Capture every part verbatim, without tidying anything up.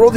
world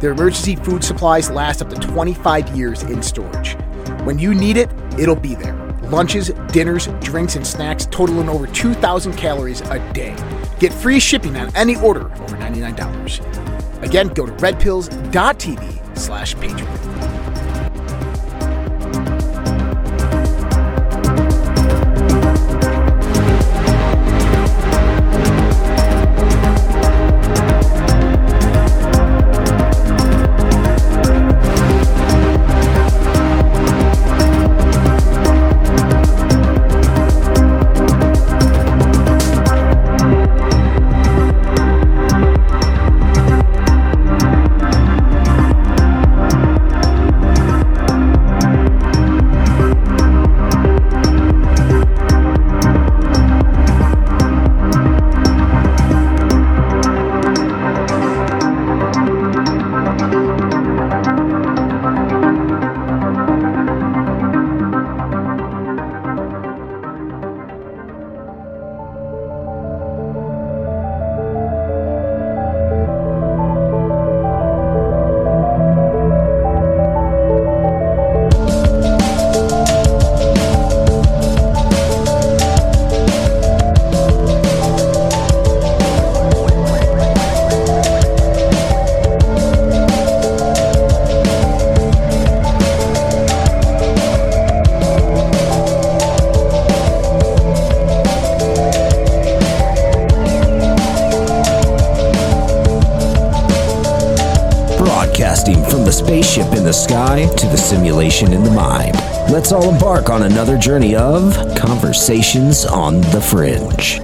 Their emergency food supplies last up to twenty-five years in storage. When you need it, it'll be there. Lunches, dinners, drinks, and snacks totaling over two thousand calories a day. Get free shipping on any order over ninety-nine dollars. Again, go to redpills.tv slash patriot. Spaceship in the sky to the simulation in the mind. Let's all embark on another journey of Conversations on the Fringe.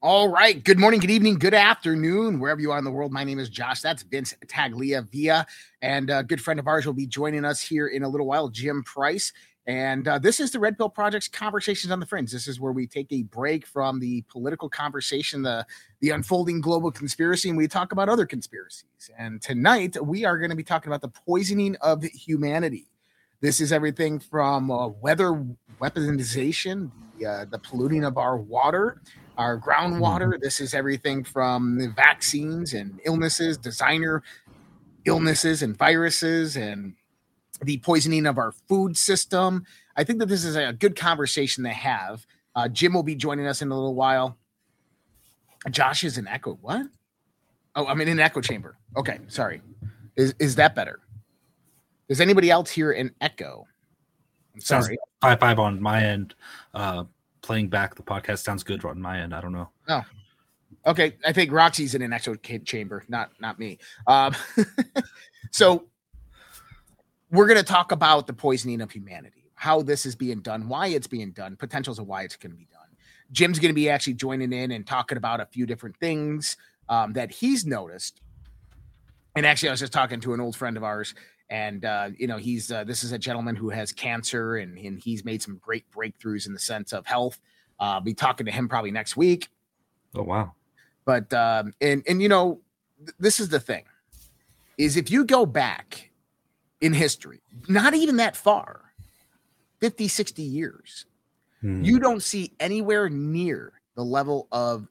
All right. Good morning, good evening, good afternoon, wherever you are in the world. My name is Josh. That's Vince Tagliavia. And a good friend of ours will be joining us here in a little while, Jim Price. And uh, this is the Red Pill Project's Conversations on the Fringe. This is where we take a break from the political conversation, the, the unfolding global conspiracy, and we talk about other conspiracies. And tonight, we are going to be talking about the poisoning of humanity. This is everything from uh, weather weaponization, the, uh, the polluting of our water, our groundwater. This is everything from the vaccines and illnesses, designer illnesses and viruses, and the poisoning of our food system. I think that this is a good conversation to have. Uh, Jim will be joining us in a little while. Josh is in echo. What? Oh, I'm in an echo chamber. Okay, sorry. Is is that better? Does anybody else hear an echo? I'm sorry. Five five on my end. Uh, playing back the podcast sounds good on my end. I don't know. Oh. Okay, I think Roxy's in an echo chamber, not not me. Um, so. We're going to talk about the poisoning of humanity, how this is being done, why it's being done, potentials of why it's going to be done. Jim's going to be actually joining in and talking about a few different things um, that he's noticed. And actually, I was just talking to an old friend of ours, and uh, you know, he's uh, this is a gentleman who has cancer, and, and he's made some great breakthroughs in the sense of health. Uh, I'll be talking to him probably next week. Oh wow! But um, and and you know, th- this is the thing: is if you go back in history, not even that far, fifty, sixty years, hmm. you don't see anywhere near the level of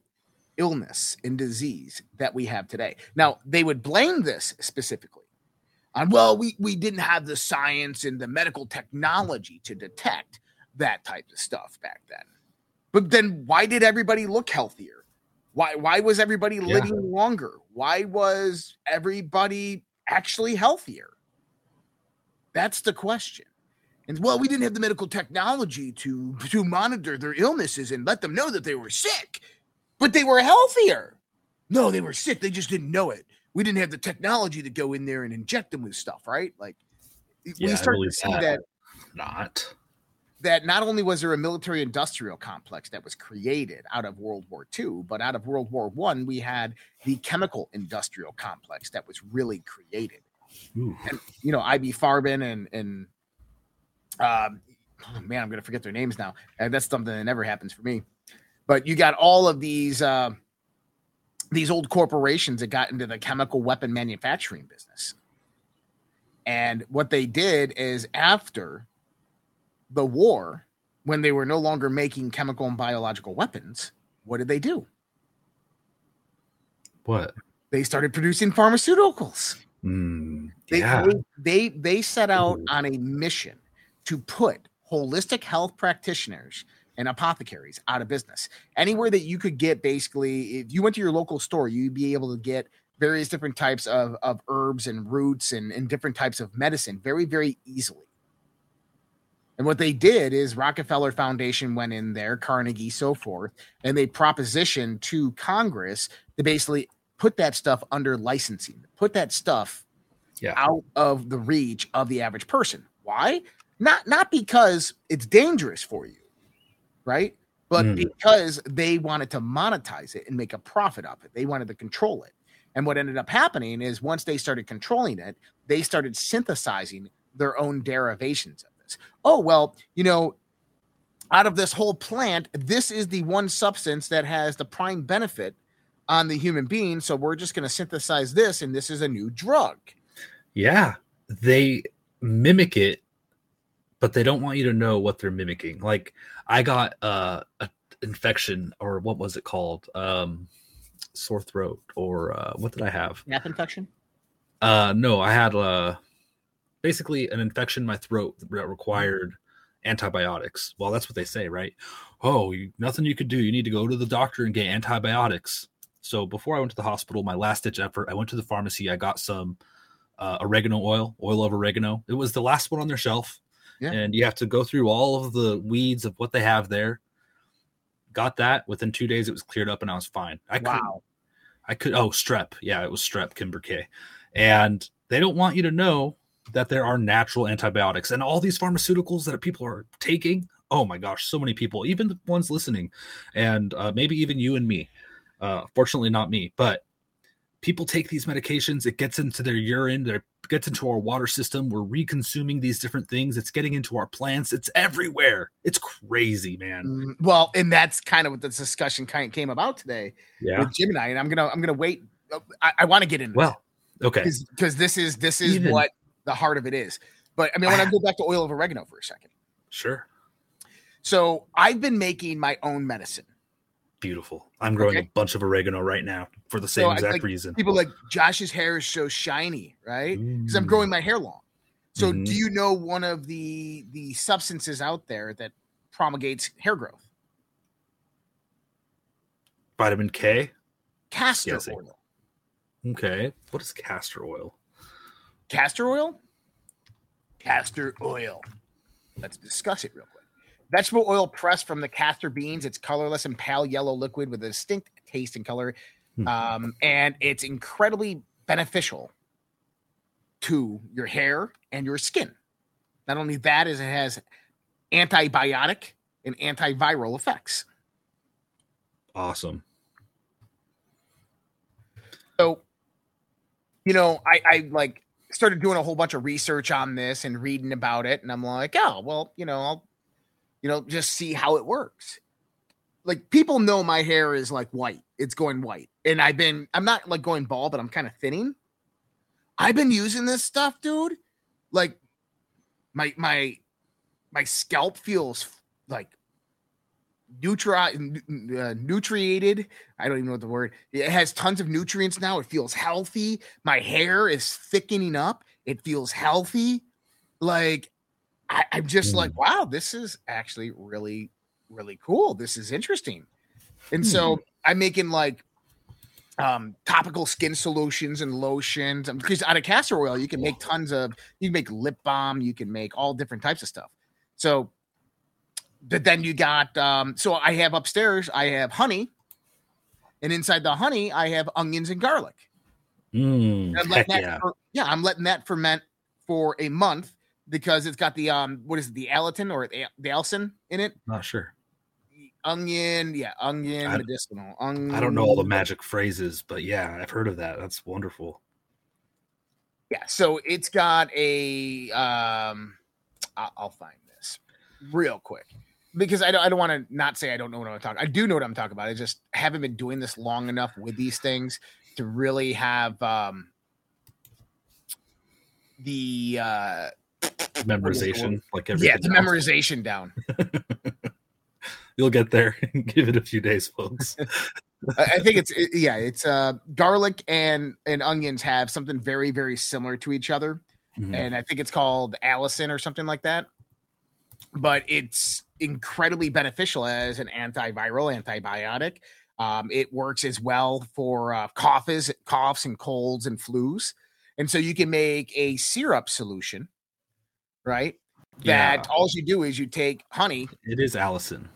illness and disease that we have today. Now, they would blame this specifically on, well, we, we didn't have the science and the medical technology to detect that type of stuff back then. But then why did everybody look healthier? Why, why was everybody yeah. living longer? Why was everybody actually healthier? That's the question. And well, we didn't have the medical technology to, to monitor their illnesses and let them know that they were sick, but they were healthier. No, they were sick. They just didn't know it. We didn't have the technology to go in there and inject them with stuff, right? Like yeah, we start to see that. Not. that not only was there a military industrial complex that was created out of World War Two, but out of World War One, we had the chemical industrial complex that was really created. Ooh. And, you know, I B Farben and, and um, oh, man, I'm going to forget their names now. And that's something that never happens for me. But you got all of these, uh, these old corporations that got into the chemical weapon manufacturing business. And what they did is after the war, when they were no longer making chemical and biological weapons, what did they do? What? They started producing pharmaceuticals. Mm, yeah. they, they, they set out on a mission to put holistic health practitioners and apothecaries out of business. Anywhere that you could get, basically, if you went to your local store, you'd be able to get various different types of, of herbs and roots and, and different types of medicine very, very easily. And what they did is Rockefeller Foundation went in there, Carnegie, so forth, and they propositioned to Congress to basically put that stuff under licensing, put that stuff yeah. out of the reach of the average person. Why? Not not because it's dangerous for you, right? But mm. because they wanted to monetize it and make a profit off it. They wanted to control it. And what ended up happening is once they started controlling it, they started synthesizing their own derivations of it. Oh, well, you know, out of this whole plant, this is the one substance that has the prime benefit on the human being. So we're just going to synthesize this, and this is a new drug. Yeah, they mimic it, but they don't want you to know what they're mimicking. Like I got uh, an infection, or what was it called? Um, sore throat, or uh, what did I have? Nap infection? Uh, no, I had a... Uh, basically an infection in my throat that required antibiotics. Well, that's what they say, right? Oh, you, nothing you could do. You need to go to the doctor and get antibiotics. So before I went to the hospital, my last ditch effort, I went to the pharmacy. I got some uh, oregano oil, oil of oregano. It was the last one on their shelf. Yeah. And you have to go through all of the weeds of what they have there. Got that. Within two days, it was cleared up and I was fine. I wow. Could, I could, oh, strep. Yeah, it was strep, Kimberquet. And they don't want you to know that there are natural antibiotics and all these pharmaceuticals that people are taking. Oh my gosh, so many people, even the ones listening, and uh, maybe even you and me. Uh, fortunately, not me, but people take these medications. It gets into their urine. It gets into our water system. We're reconsuming these different things. It's getting into our plants. It's everywhere. It's crazy, man. Well, and that's kind of what this discussion kind of came about today yeah. with Jim and I. And I'm gonna I'm gonna wait. I, I want to get into well, that. Okay, because this is this is even, what. The heart of it is. But I mean, when I go back to oil of oregano for a second. Sure. So I've been making my own medicine. Beautiful. I'm growing okay. a bunch of oregano right now for the same so exact I, like, reason. People like Josh's hair is so shiny, right? Because I'm growing my hair long. So mm-hmm. do you know one of the the substances out there that promulgates hair growth? Vitamin K? Castor yes, oil. Okay. What is castor oil? Castor oil? Castor oil. Let's discuss it real quick. Vegetable oil pressed from the castor beans. It's colorless and pale yellow liquid with a distinct taste and color. Um, and it's incredibly beneficial to your hair and your skin. Not only that, is it has antibiotic and antiviral effects. Awesome. So, you know, I, I like... started doing a whole bunch of research on this and reading about it. And I'm like, oh, well, you know, I'll, you know, just see how it works. Like people know my hair is like white. It's going white. And I've been, I'm not like going bald, but I'm kind of thinning. I've been using this stuff, dude. Like my, my, my scalp feels like nutri uh, nutriated. I don't even know what the word. It has tons of nutrients now. It feels healthy. My hair is thickening up. It feels healthy. Like I, I'm just mm. like, wow, this is actually really, really cool. This is interesting. And mm. so I'm making like um, topical skin solutions and lotions. Because out of castor oil, you can make tons of. You can make lip balm. You can make all different types of stuff. So. But then you got, um, so I have upstairs, I have honey. And inside the honey, I have onions and garlic. Mm, and I'm letting that yeah. Fer- yeah, I'm letting that ferment for a month. because it's got the um what is it, the allicin or the, the allicin in it? Not sure. Onion, yeah, onion, I, medicinal. Onion. I don't know all the magic phrases, but yeah, I've heard of that. That's wonderful. Yeah, so it's got a um, I'll find this real quick because I don't I don't want to not say I don't know what I'm talking. I do know what I'm talking about. I just haven't been doing this long enough with these things to really have um the uh, memorization like everything. Yeah, the else. memorization down. You'll get there. Give it a few days, folks. I think it's, it, yeah, it's uh, garlic and, and onions have something very, very similar to each other. Mm-hmm. And I think it's called allicin or something like that. But it's incredibly beneficial as an antiviral, antibiotic. Um, it works as well for uh, coughs, coughs and colds and flus. And so you can make a syrup solution, right? That yeah. all you do is you take honey. It is allicin.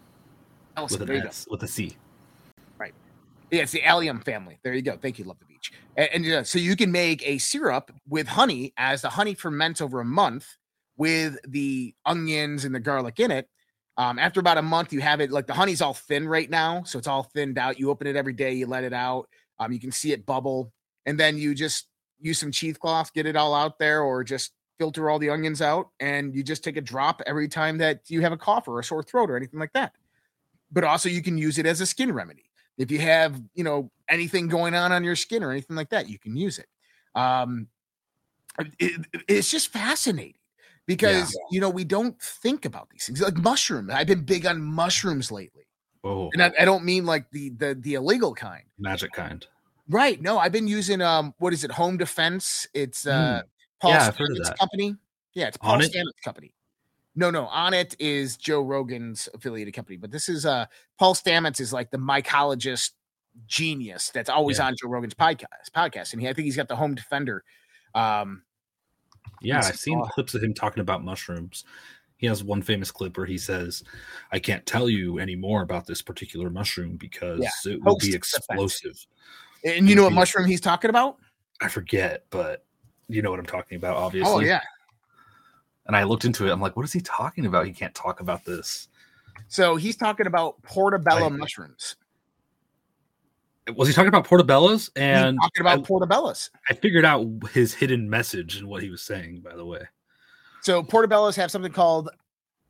Allison, with, an S, with a C. Right. Yeah, it's the allium family. There you go. Thank you. Love the beach. And, and uh, so you can make a syrup with honey as the honey ferments over a month with the onions and the garlic in it. Um, after about a month, you have it like the honey's all thin right now. So it's all thinned out. You open it every day. You let it out. Um, you can see it bubble. And then you just use some cheesecloth, get it all out there, or just filter all the onions out. And you just take a drop every time that you have a cough or a sore throat or anything like that. But also you can use it as a skin remedy. If you have, you know, anything going on on your skin or anything like that, you can use it. Um, it, it's just fascinating because, yeah. you know, we don't think about these things like mushrooms. I've been big on mushrooms lately. Oh, and I, I don't mean like the, the, the illegal kind. Magic kind. Right. No, I've been using, um, what is it? Home Defense. It's uh, mm. Paul yeah, Stamets company. Yeah. It's Paul Stamets company. No, no, Onnit is Joe Rogan's affiliated company, but this is uh, Paul Stamets is like the mycologist genius that's always yeah. on Joe Rogan's podcast. Podcast, and he, I think he's got the Home Defender. Um, yeah, I've seen uh, clips of him talking about mushrooms. He has one famous clip where he says, "I can't tell you any more about this particular mushroom because yeah, it will be explosive." Defense. And It'll you know what be, mushroom he's talking about? I forget, but you know what I'm talking about, obviously. Oh yeah. And I looked into it. I'm like, what is he talking about? He can't talk about this. So he's talking about portobello I, mushrooms. Was he talking about portobellos? And he's talking about I, portobellos. I figured out his hidden message and what he was saying, by the way. So portobellos have something called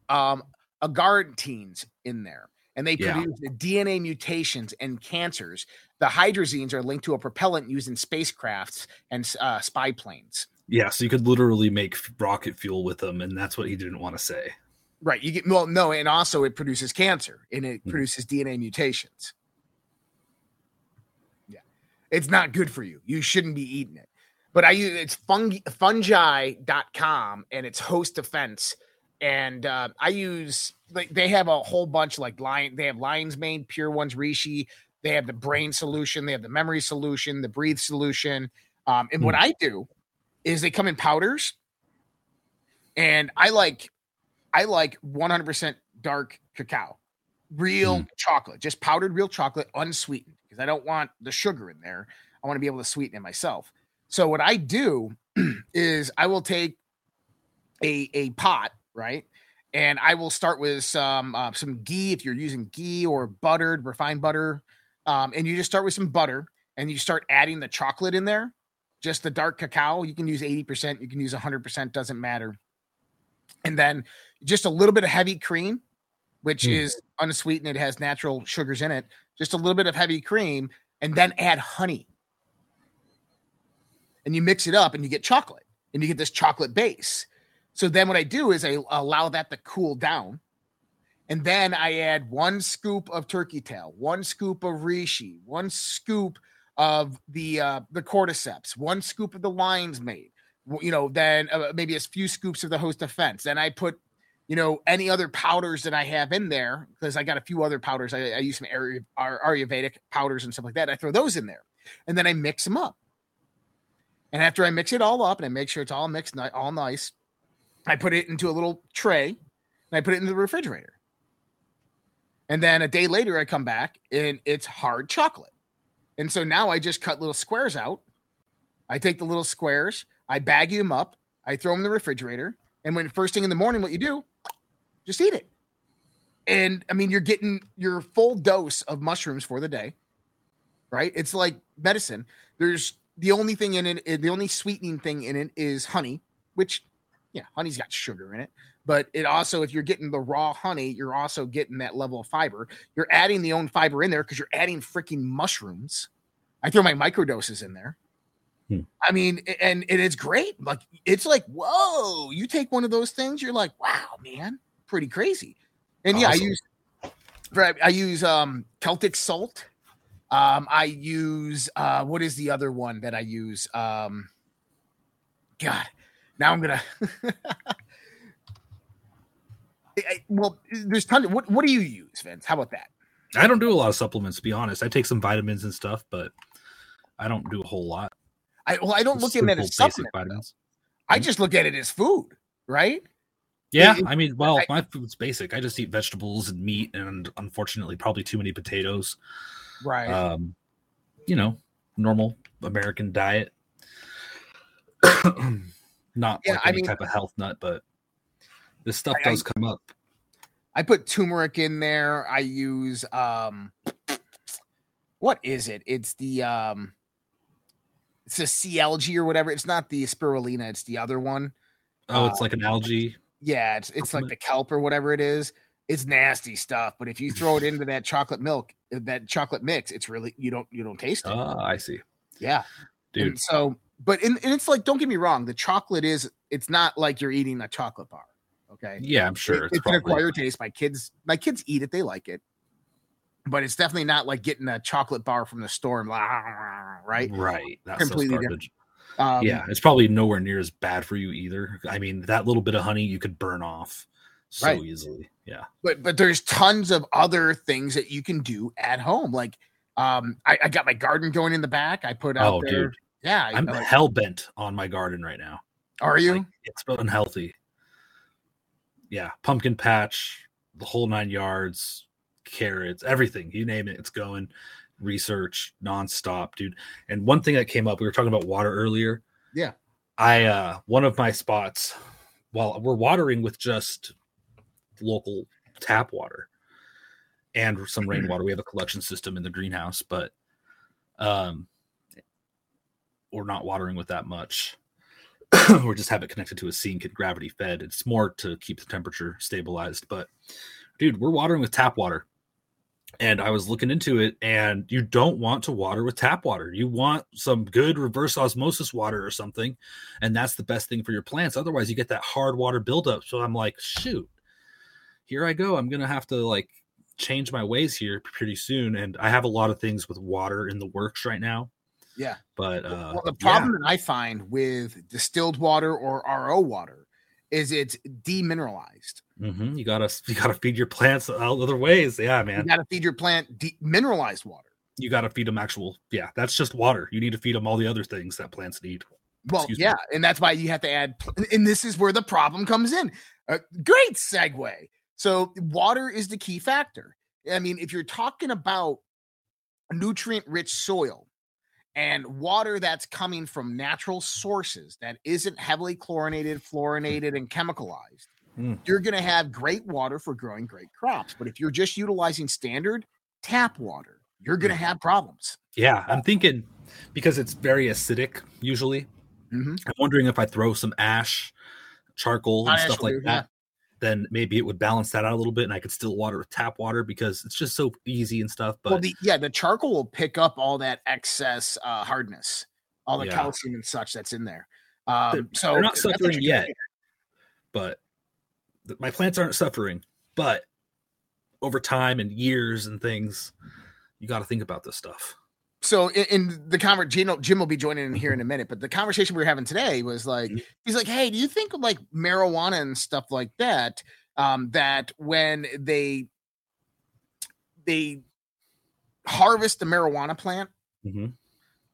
um, agarantines in there. And they yeah. produce the D N A mutations and cancers. The hydrazines are linked to a propellant used in spacecrafts and uh, spy planes. Yeah, so you could literally make rocket fuel with them, and that's what he didn't want to say. Right. You get well, no, and also it produces cancer, and it mm. produces D N A mutations. Yeah, it's not good for you. You shouldn't be eating it. But I use it's fungi, fungi dot com, and it's Host Defense, and uh, I use like they have a whole bunch like lion. They have lion's mane, pure ones, reishi. They have the brain solution. They have the memory solution, the breathe solution, um, and mm. what I do. Is they come in powders, and I like, I like one hundred percent dark cacao, real mm. chocolate, just powdered real chocolate, unsweetened, because I don't want the sugar in there. I want to be able to sweeten it myself. So what I do is I will take a a pot, right, and I will start with some uh, some ghee if you're using ghee or buttered refined butter, um, and you just start with some butter and you start adding the chocolate in there. Just the dark cacao, you can use eighty percent, you can use one hundred percent, doesn't matter. And then just a little bit of heavy cream, which mm. is unsweetened, it has natural sugars in it, just a little bit of heavy cream, and then add honey. And you mix it up and you get chocolate, and you get this chocolate base. So then what I do is I allow that to cool down. And then I add one scoop of turkey tail, one scoop of reishi, one scoop of the uh the cordyceps, one scoop of the lion's mane, you know, then uh, maybe a few scoops of the Host Defense. Then I put, you know, any other powders that I have in there, because I got a few other powders. I, I use some Ayur, Ayurvedic powders and stuff like that. I throw those in there, and then I mix them up. And after I mix it all up and I make sure it's all mixed, all nice, I put it into a little tray and I put it in the refrigerator. And then a day later, I come back and it's hard chocolate. And so now I just cut little squares out. I take the little squares, I bag them up, I throw them in the refrigerator, And when first thing in the morning, what you do, just eat it. And I mean, you're getting your full dose of mushrooms for the day, right? It's like medicine. There's the only thing in it, the only sweetening thing in it is honey, which, yeah, honey's got sugar in it. But it also, if you're getting the raw honey, you're also getting that level of fiber. You're adding the own fiber in there because you're adding freaking mushrooms. I throw my microdoses in there. Hmm. I mean, and, and it's great. Like, it's like, whoa, you take one of those things, you're like, wow, man, pretty crazy. And awesome. Yeah, I use, right, I use um, Celtic salt. Um, I use, uh, what is the other one that I use? Um, God, now I'm going to, well, there's tons of, what, what do you use, Vince? How about that? I don't do a lot of supplements, to be honest. I take some vitamins and stuff, but I don't do a whole lot. I, well, I don't it's look simple, at it as supplements. I just look at it as food, right? Yeah, I mean, well, I, my food's basic. I just eat vegetables and meat, and unfortunately, probably too many potatoes. Right. Um, you know, normal American diet. Not yeah, like any I mean, type of health nut, but this stuff I, does I, come up. I put turmeric in there. I use um, what is it? It's the um, it's a sea algae or whatever. It's not the spirulina. It's the other one. Oh, it's um, like an algae. Yeah, it's it's like the kelp or whatever it is. It's nasty stuff, but if you throw it into that chocolate milk, that chocolate mix, it's really you don't you don't taste it. Oh, I see. Yeah, dude. And so, but in, and it's like, don't get me wrong, the chocolate is it's not like you're eating a chocolate bar. Okay. Yeah, I'm sure it, it's, it's an acquired taste. My kids, my kids eat it, they like it, but it's definitely not like getting a chocolate bar from the store. And blah, right. Right. That's completely different. Um, yeah, it's probably nowhere near as bad for you either. I mean, that little bit of honey you could burn off so right. easily. Yeah, but but there's tons of other things that you can do at home. Like, um, I, I got my garden going in the back. I put out oh, there. Dude. Yeah, I'm like, hell bent on my garden right now. Are you? Like, it's unhealthy. Yeah, pumpkin patch, the whole nine yards, carrots, everything you name it, it's going. Research nonstop, dude. And one thing that came up, we were talking about water earlier. Yeah. I, uh, one of my spots, well, we're watering with just local tap water and some rainwater. We have a collection system in the greenhouse, but, um, we're not watering with that much. We're just have it connected to a sink and gravity fed. It's more to keep the temperature stabilized, but dude, we're watering with tap water. And I was looking into it, and you don't want to water with tap water. You want some good reverse osmosis water or something, and that's the best thing for your plants. Otherwise, you get that hard water buildup. So I'm like, shoot, here I go. I'm going to have to, like, change my ways here pretty soon. And I have a lot of things with water in the works right now. Yeah. But uh, well, the problem yeah. that I find with distilled water or R O water is it's demineralized. Mm-hmm. You gotta you gotta feed your plants other ways. Yeah, man. You gotta feed your plant de- mineralized water. You gotta feed them actual. Yeah, that's just water. You need to feed them all the other things that plants need. Well, Excuse yeah, me. And that's why you have to add. And this is where the problem comes in. Uh, great segue. So water is the key factor. I mean, if you're talking about nutrient-rich soil and water that's coming from natural sources that isn't heavily chlorinated, fluorinated, and chemicalized. You're going to have great water for growing great crops. But if you're just utilizing standard tap water, you're going to have problems. Yeah, I'm thinking because it's very acidic usually. Mm-hmm. I'm wondering if I throw some ash, charcoal, and ash stuff like that, then maybe it would balance that out a little bit and I could still water with tap water because it's just so easy and stuff. But well, the, yeah, the charcoal will pick up all that excess uh, hardness, all the yeah. calcium and such that's in there. Um, they're, so they're not suffering yet, but my plants aren't suffering, but over time and years and things, you got to think about this stuff. So in, in the conversation, Jim will be joining in here in a minute, but the conversation we were having today was like, mm-hmm. he's like, hey, do you think like marijuana and stuff like that, um, that when they, they harvest the marijuana plant, mm-hmm.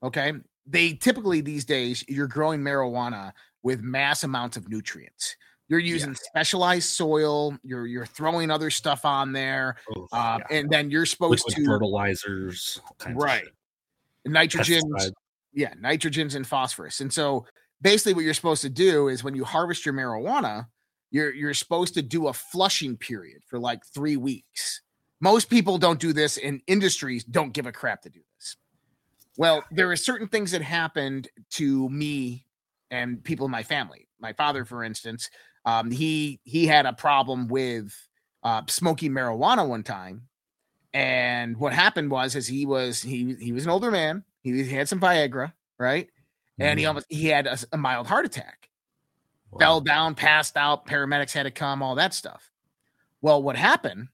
okay, they typically these days you're growing marijuana with mass amounts of nutrients. You're using yeah. specialized soil. You're you're throwing other stuff on there, oh, uh, yeah. and then you're supposed Liquid to fertilizers, all kinds right? Of shit. Nitrogens, Pesticide. yeah, nitrogens and phosphorus. And so basically, what you're supposed to do is when you harvest your marijuana, You're you're supposed to do a flushing period for like three weeks. Most people don't do this, and industries don't give a crap to do this. Well, there are certain things that happened to me and people in my family. My father, for instance, um, he he had a problem with uh, smoking marijuana one time, and what happened was, is he was he he was an older man. He had some Viagra, right? And he almost he had a, a mild heart attack. Wow. Fell down, passed out. Paramedics had to come, all that stuff. Well, what happened?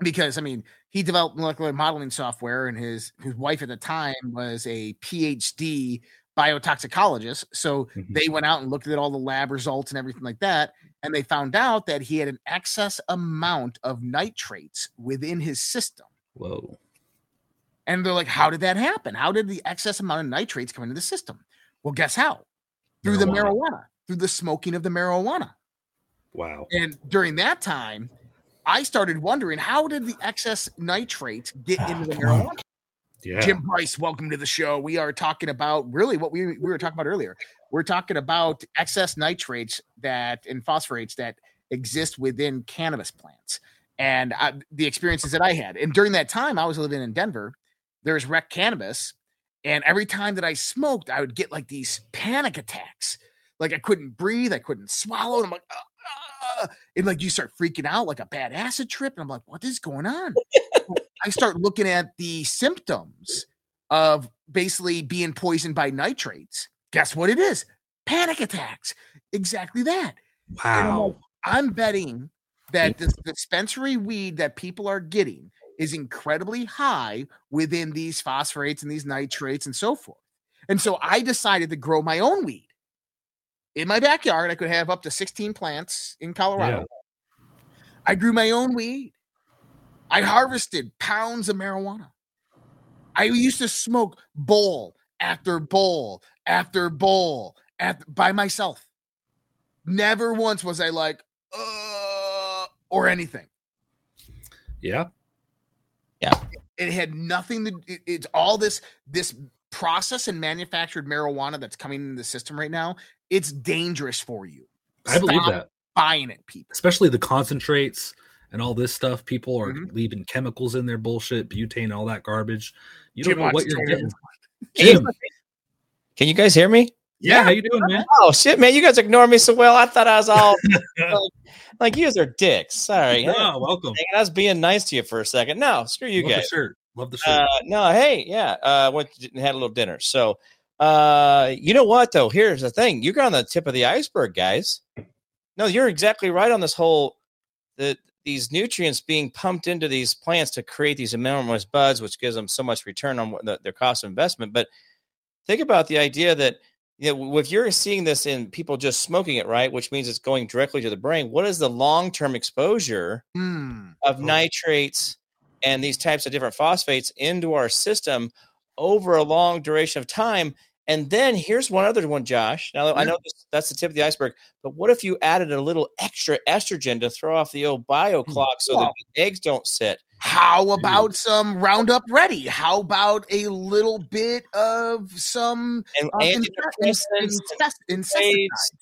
Because I mean, he developed molecular modeling software, and his his wife at the time was a P H D biotoxicologist. So mm-hmm. they went out and looked at all the lab results and everything like that, and they found out that he had an excess amount of nitrates within his system. Whoa. And they're like, how did that happen? How did the excess amount of nitrates come into the system? Well, guess how? Through marijuana. the marijuana, through the smoking of the marijuana. Wow. And during that time, I started wondering, how did the excess nitrates get into the marijuana? Yeah. Jim Price, welcome to the show. We are talking about really what we, we were talking about earlier. We're talking about excess nitrates that and phosphorates that exist within cannabis plants, and I, the experiences that I had. And during that time, I was living in Denver. There's rec cannabis. And every time that I smoked, I would get like these panic attacks. Like I couldn't breathe. I couldn't swallow. And I'm like, uh, uh, and like you start freaking out like a bad acid trip. And I'm like, what is going on? I start looking at the symptoms of basically being poisoned by nitrates. Guess what it is? Panic attacks. Exactly that. Wow. I'm, I'm betting that this dispensary weed that people are getting is incredibly high within these phosphorates and these nitrates and so forth. And so I decided to grow my own weed. In my backyard, I could have up to sixteen plants in Colorado. Yeah. I grew my own weed. I harvested pounds of marijuana. I used to smoke bowl after bowl after bowl after, by myself. Never once was I like, uh, or anything. Yeah. Yeah, it had nothing to. It, it's all this this process and manufactured marijuana that's coming in the system right now. It's dangerous for you. Stop I believe that buying it, people, especially the concentrates and all this stuff. People are mm-hmm. leaving chemicals in their bullshit, butane, all that garbage. You Jim don't know what you're getting. Jim, can you guys hear me? Yeah, yeah, how you doing, man? Oh shit, man, you guys ignore me so well. I thought I was all like, like, you guys are dicks. Sorry. No, hey, welcome. I was being nice to you for a second. No, screw you Love guys. The shirt. Love the shirt. Uh, no, hey, yeah. Uh, went and had a little dinner. So, uh, you know what though? Here's the thing: you're on the tip of the iceberg, guys. No, you're exactly right on this whole the these nutrients being pumped into these plants to create these enormous buds, which gives them so much return on the, their cost of investment. But think about the idea that. Yeah, you know, if you're seeing this in people just smoking it, right, which means it's going directly to the brain, what is the long-term exposure mm. of nitrates and these types of different phosphates into our system over a long duration of time? And then here's one other one, Josh. Now, I know this, that's the tip of the iceberg, but what if you added a little extra estrogen to throw off the old bio clock so wow. that the eggs don't sit? How about some Roundup Ready? How about a little bit of some and uh, antidepressants, incest- aids,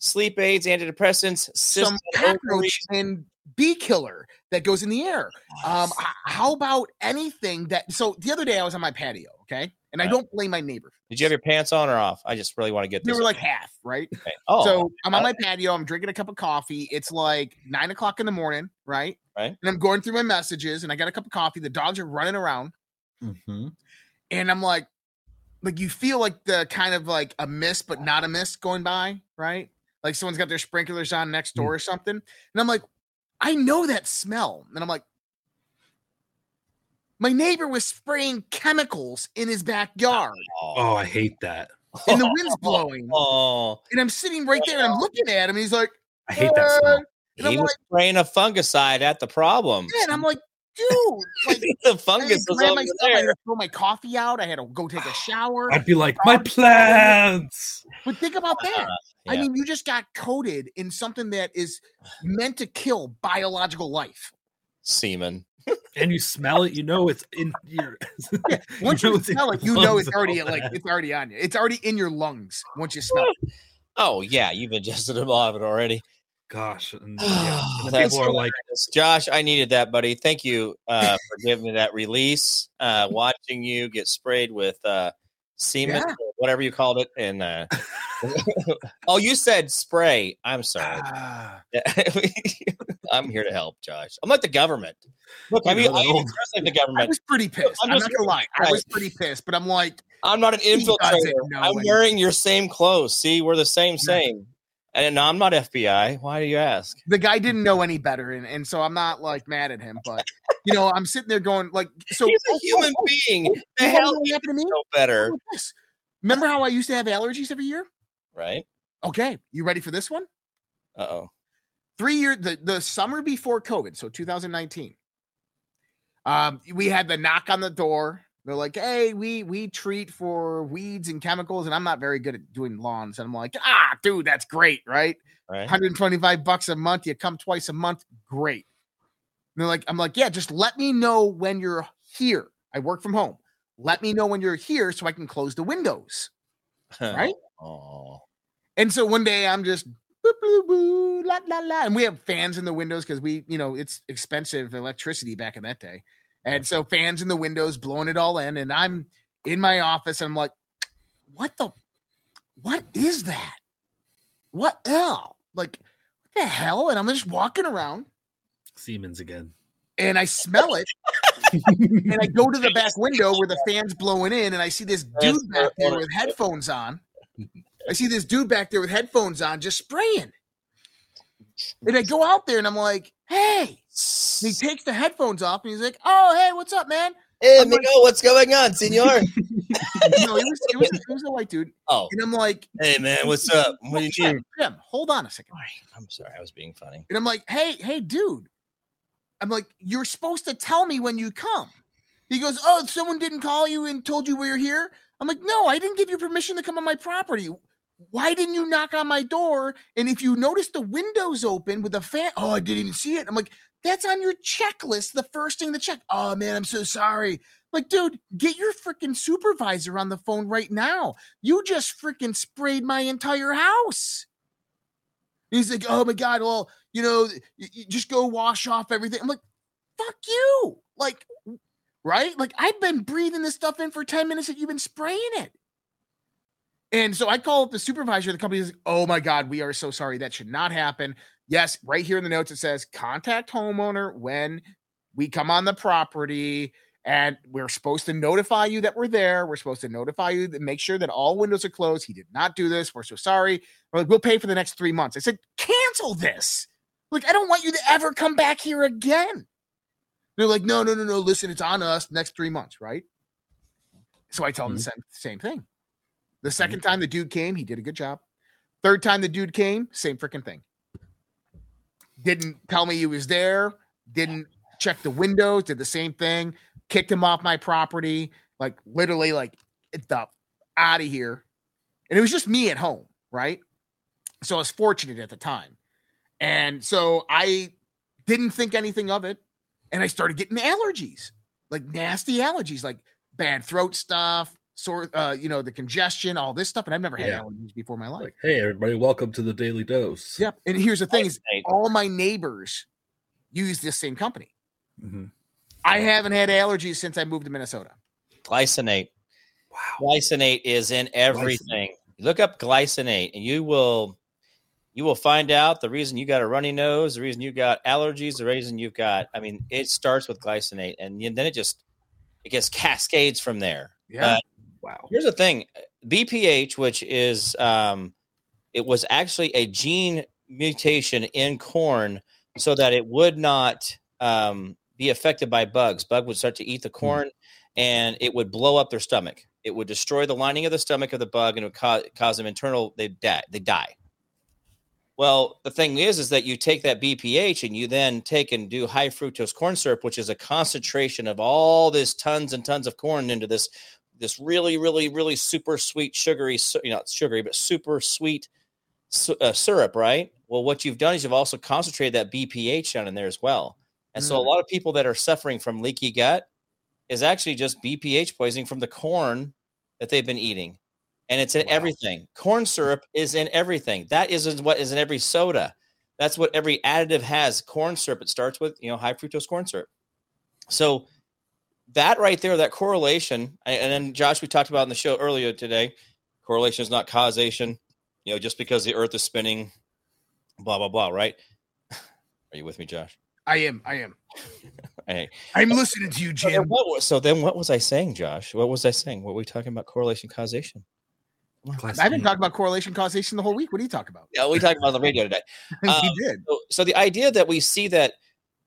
sleep aids, antidepressants, some cockroach and bee killer that goes in the air? Um, how about anything that? So the other day I was on my patio, okay, and I right. don't blame my neighbor. Did you have your pants on or off? I just really want to get this. They were like half, right? Okay. Oh, so I'm on my patio. I'm drinking a cup of coffee. It's like nine o'clock in the morning, right? Right. And I'm going through my messages, and I got a cup of coffee. The dogs are running around, mm-hmm. and I'm like, like you feel like the kind of like a mist, but not a mist going by, right? Like someone's got their sprinklers on next door mm-hmm. or something. And I'm like, I know that smell. And I'm like, my neighbor was spraying chemicals in his backyard. Oh, I hate that. And the wind's blowing. Oh, and I'm sitting right there, and I'm looking at him, and he's like, I hate that smell. And he I'm was like, spraying a fungicide at the problem. Yeah, and I'm like, dude. Like, the fungus was over there. I had to throw my coffee out. I had to go take a shower. I'd be like, my plants. But think about that. Uh, yeah. I mean, you just got coated in something that is meant to kill biological life. Semen. And you smell it. You know it's in your. Yeah. Once you, you know smell it, you know it's already like it's already on you. It's already in your lungs once you smell it. Oh, yeah. You've ingested a lot of it already. gosh. And, yeah, and people are like, Josh, I needed that, buddy. Thank you uh, for giving me that release. Uh, watching you get sprayed with uh, semen, yeah. whatever you called it. And uh, oh, you said spray. I'm sorry. Ah. I'm here to help, Josh. I'm like the government. Look, I mean, I ain't like the government. I was pretty pissed. I'm, I'm not gonna lie. I was pretty pissed, but I'm like, I'm not an infiltrator. I'm way. wearing your same clothes. See, we're the same, same. And no, I'm not F B I. Why do you ask? The guy didn't know any better, and, and so I'm not like mad at him. But you know, I'm sitting there going like, so he's a human oh, being. Oh, the hell happened to me? No better. Remember how I used to have allergies every year? Right. Okay, you ready for this one? Uh oh. Three years, the, the summer before COVID, so two thousand nineteen, um, we had the knock on the door. They're like, hey, we we treat for weeds and chemicals, and I'm not very good at doing lawns. And I'm like, ah, dude, that's great, right? right. one hundred twenty-five bucks a month. You come twice a month. Great. And they're like, I'm like, yeah, just let me know when you're here. I work from home. Let me know when you're here so I can close the windows, right? Oh. And so one day I'm just Boo, boo, boo, la, la, la. And we have fans in the windows because we, you know, it's expensive electricity back in that day. And so fans in the windows blowing it all in. And I'm in my office and I'm like, what the, what is that? What hell? Like, what the hell? And I'm just walking around. Siemens again. And I smell it. And I go to the back window where the fan's blowing in. And I see this dude back there with headphones on. I see this dude back there with headphones on just spraying. And I go out there and I'm like, hey. And he takes the headphones off and he's like, oh, hey, what's up, man? Hey, amigo, like, what's going on, senor? No, it was, it, was, it was a white dude. Oh. And I'm like, hey, man, what's up? What do you Jim, need? Jim, hold on a second. I'm sorry. I was being funny. And I'm like, hey, hey, dude. I'm like, you're supposed to tell me when you come. He goes, oh, someone didn't call you and told you we were here? I'm like, no, I didn't give you permission to come on my property. Why didn't you knock on my door? And if you notice the windows open with a fan, oh, I didn't even see it. I'm like, that's on your checklist. The first thing to check. Oh man, I'm so sorry. I'm like, dude, get your freaking supervisor on the phone right now. You just freaking sprayed my entire house. And he's like, oh my God. Well, you know, you, you just go wash off everything. I'm like, fuck you. Like, right. Like I've been breathing this stuff in for ten minutes and you've been spraying it. And so I call up the supervisor of the company. Like, oh, my God, we are so sorry. That should not happen. Yes, right here in the notes, it says contact homeowner when we come on the property. And we're supposed to notify you that we're there. We're supposed to notify you that make sure that all windows are closed. He did not do this. We're so sorry. We're like, we'll pay for the next three months. I said, cancel this. Like, I don't want you to ever come back here again. They're like, no, no, no, no. Listen, it's on us next three months, right? So I tell mm-hmm. them the same, same thing. The second time the dude came, he did a good job. Third time the dude came, same freaking thing. Didn't tell me he was there. Didn't check the windows. Did the same thing. Kicked him off my property. Like literally like, get the out of here. And it was just me at home, right? So I was fortunate at the time. And so I didn't think anything of it. And I started getting allergies, like nasty allergies, like bad throat stuff. Sort, uh, you know, the congestion, all this stuff, and I've never had yeah. allergies before in my life. Like, hey, everybody, welcome to the Daily Dose. Yep. And here's the thing: is all my neighbors use this same company. Mm-hmm. I haven't had allergies since I moved to Minnesota. Glycinate. Wow. Glycinate is in everything. Glycinate. Look up glycinate, and you will, you will find out the reason you got a runny nose, the reason you got allergies, the reason you've got. I mean, it starts with glycinate, and then it just, it gets cascades from there. Yeah. Uh, Wow. Here's the thing. B P H, which is, um, it was actually a gene mutation in corn so that it would not um, be affected by bugs. Bug would start to eat the corn mm-hmm. and it would blow up their stomach. It would destroy the lining of the stomach of the bug and it would cause, cause them internal, they die, they die. Well, the thing is, is that you take that B P H and you then take and do high fructose corn syrup, which is a concentration of all this tons and tons of corn into this This really, really, really super sweet, sugary, you know, not sugary, but super sweet su- uh, syrup, right? Well, what you've done is you've also concentrated that B P H down in there as well. And mm. so a lot of people that are suffering from leaky gut is actually just B P H poisoning from the corn that they've been eating. And it's in wow. everything. Corn syrup is in everything. That is what is in every soda. That's what every additive has. Corn syrup, it starts with, you know, high fructose corn syrup. So that right there, that correlation, and then Josh, we talked about in the show earlier today, correlation is not causation, you know, just because the earth is spinning, blah, blah, blah, right? Are you with me, Josh? I am. I am. Hey. I'm listening to you, Jim. So then, was, so then what was I saying, Josh? What was I saying? What were we talking about? Correlation, causation. Class I've been talking about correlation causation the whole week. What do you talk about? Yeah, we talked about it on the radio today. Um, he did. So, so the idea that we see that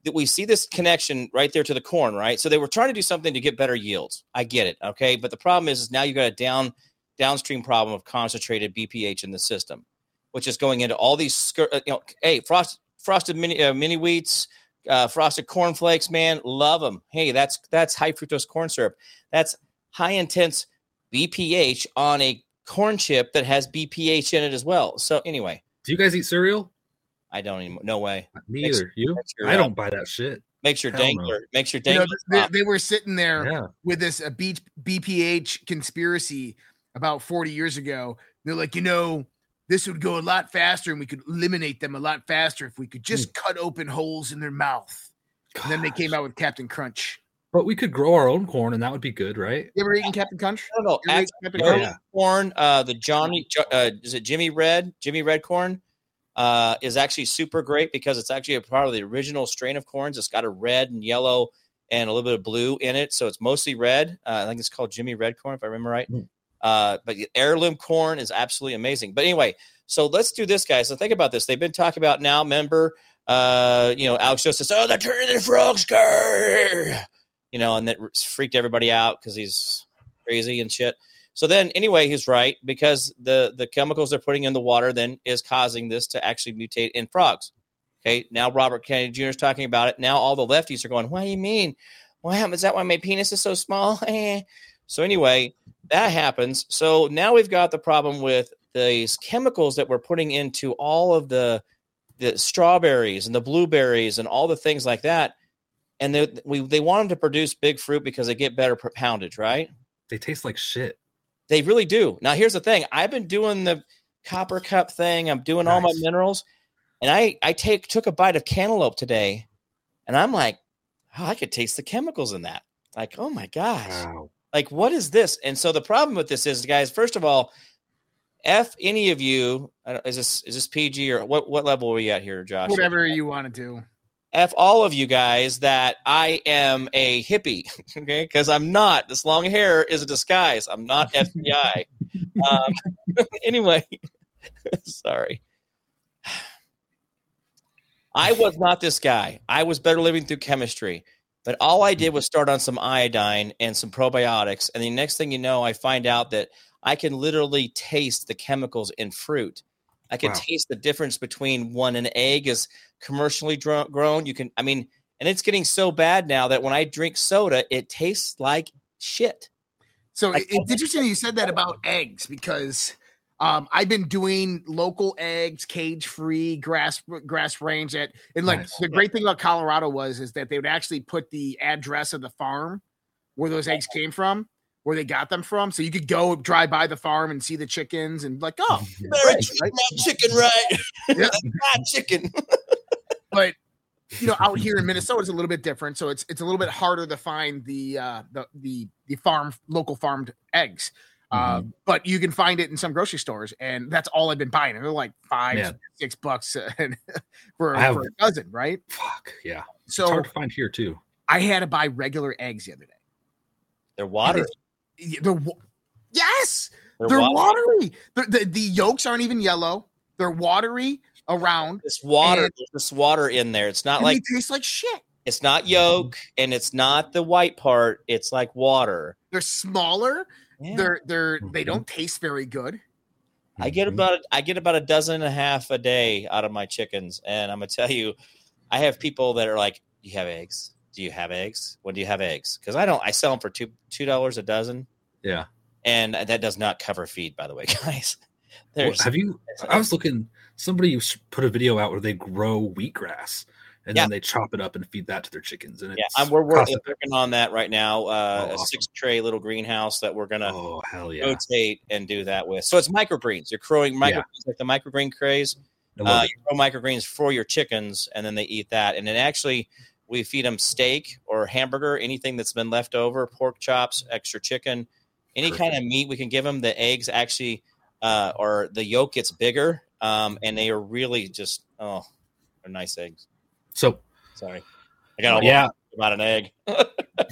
that we see this connection right there to the corn, right? So they were trying to do something to get better yields. I get it, okay. But the problem is, is now you got a down downstream problem of concentrated B P H in the system, which is going into all these, you know, hey, frost, frosted mini uh, mini wheats, uh, frosted cornflakes, man, love them. Hey, that's that's high fructose corn syrup. That's high intense B P H on a corn chip that has B P H in it as well. So anyway, do you guys eat cereal? I don't anymore. No way. Me either. You? I don't buy that shit. Makes your dangler. No. Makes your dangler. You know, they, they were sitting there yeah. with this a B, BPH conspiracy about forty years ago. They're like, you know, this would go a lot faster, and we could eliminate them a lot faster if we could just mm. cut open holes in their mouth. Gosh. And then they came out with Captain Crunch. But we could grow our own corn, and that would be good, right? You ever eaten Captain Crunch? No, no. At, Captain oh, yeah. corn, uh, the Johnny, uh, is it Jimmy Red? Jimmy Red corn uh, is actually super great because it's actually a part of the original strain of corns. It's got a red and yellow and a little bit of blue in it, so it's mostly red. Uh, I think it's called Jimmy Red corn, if I remember right. Mm. Uh, but heirloom corn is absolutely amazing. But anyway, so let's do this, guys. So think about this. They've been talking about now. Remember, uh, you know, Alex Joe says, "Oh, the turn of the frogs, girl." You know, and that freaked everybody out because he's crazy and shit. So then, anyway, he's right because the, the chemicals they're putting in the water then is causing this to actually mutate in frogs. Okay, now Robert Kennedy Junior is talking about it. Now all the lefties are going, what do you mean? Wow, is that why my penis is so small? So anyway, that happens. So now we've got the problem with these chemicals that we're putting into all of the the strawberries and the blueberries and all the things like that. And they we, they want them to produce big fruit because they get better per poundage, right? They taste like shit. They really do. Now, here's the thing. I've been doing the copper cup thing. I'm doing nice. all my minerals. And I, I take took a bite of cantaloupe today. And I'm like, oh, I could taste the chemicals in that. Like, oh, my gosh. Wow. Like, what is this? And so the problem with this is, guys, first of all, F any of you. I don't, is this is this P G or what, what level are we at here, Josh? Whatever you want to do. F all of you guys that I am a hippie, okay? Because I'm not. This long hair is a disguise. I'm not F B I. um, anyway, sorry. I was not this guy. I was better living through chemistry. But all I did was start on some iodine and some probiotics. And the next thing you know, I find out that I can literally taste the chemicals in fruit. I can wow. taste the difference between one an egg is commercially dr- grown. You can, I mean, and it's getting so bad now that when I drink soda, it tastes like shit. So like, it's interesting you said that about eggs because um, I've been doing local eggs, cage free, grass grass range at, and like nice. The great thing about Colorado was is that they would actually put the address of the farm where those eggs came from. Where they got them from, so you could go drive by the farm and see the chickens, and like, oh, you better treat right? my chicken right, yeah. my chicken. But you know, out here in Minnesota, it's a little bit different, so it's it's a little bit harder to find the uh, the the the farm local farmed eggs, mm-hmm. uh, but you can find it in some grocery stores, and that's all I've been buying. And they're like five, yeah. six bucks for, have, for a dozen, right? Fuck yeah! So it's hard to find here too. I had to buy regular eggs the other day. They're watered. They're, yes, they're, they're watery. They're, the, the yolks aren't even yellow. They're watery around. This water, and, there's this water in there. It's not like they taste like shit. It's not yolk, and it's not the white part. It's like water. They're smaller. Yeah. They're they're mm-hmm. they don't taste very good. I get about I get about a dozen and a half a day out of my chickens, and I'm gonna tell you, I have people that are like, "Do you have eggs? Do you have eggs? When do you have eggs?" Because I don't. I sell them for two two dollars a dozen. Yeah, and that does not cover feed, by the way, guys. There's well, have you? I was looking. Somebody put a video out where they grow wheatgrass and yeah. then they chop it up and feed that to their chickens. And it's yeah, I'm, we're working on that right now. Uh, oh, awesome. A six tray little greenhouse that we're gonna oh, hell yeah. rotate and do that with. So it's microgreens. You're growing microgreens yeah. like the microgreen craze. No uh, you grow microgreens for your chickens, and then they eat that. And then actually we feed them steak or hamburger, anything that's been left over, pork chops, extra chicken, any Perfect. kind of meat we can give them. The eggs actually uh, or the yolk gets bigger, um, and they are really just, oh, they're nice eggs. So sorry. I got a yeah. lot about an egg.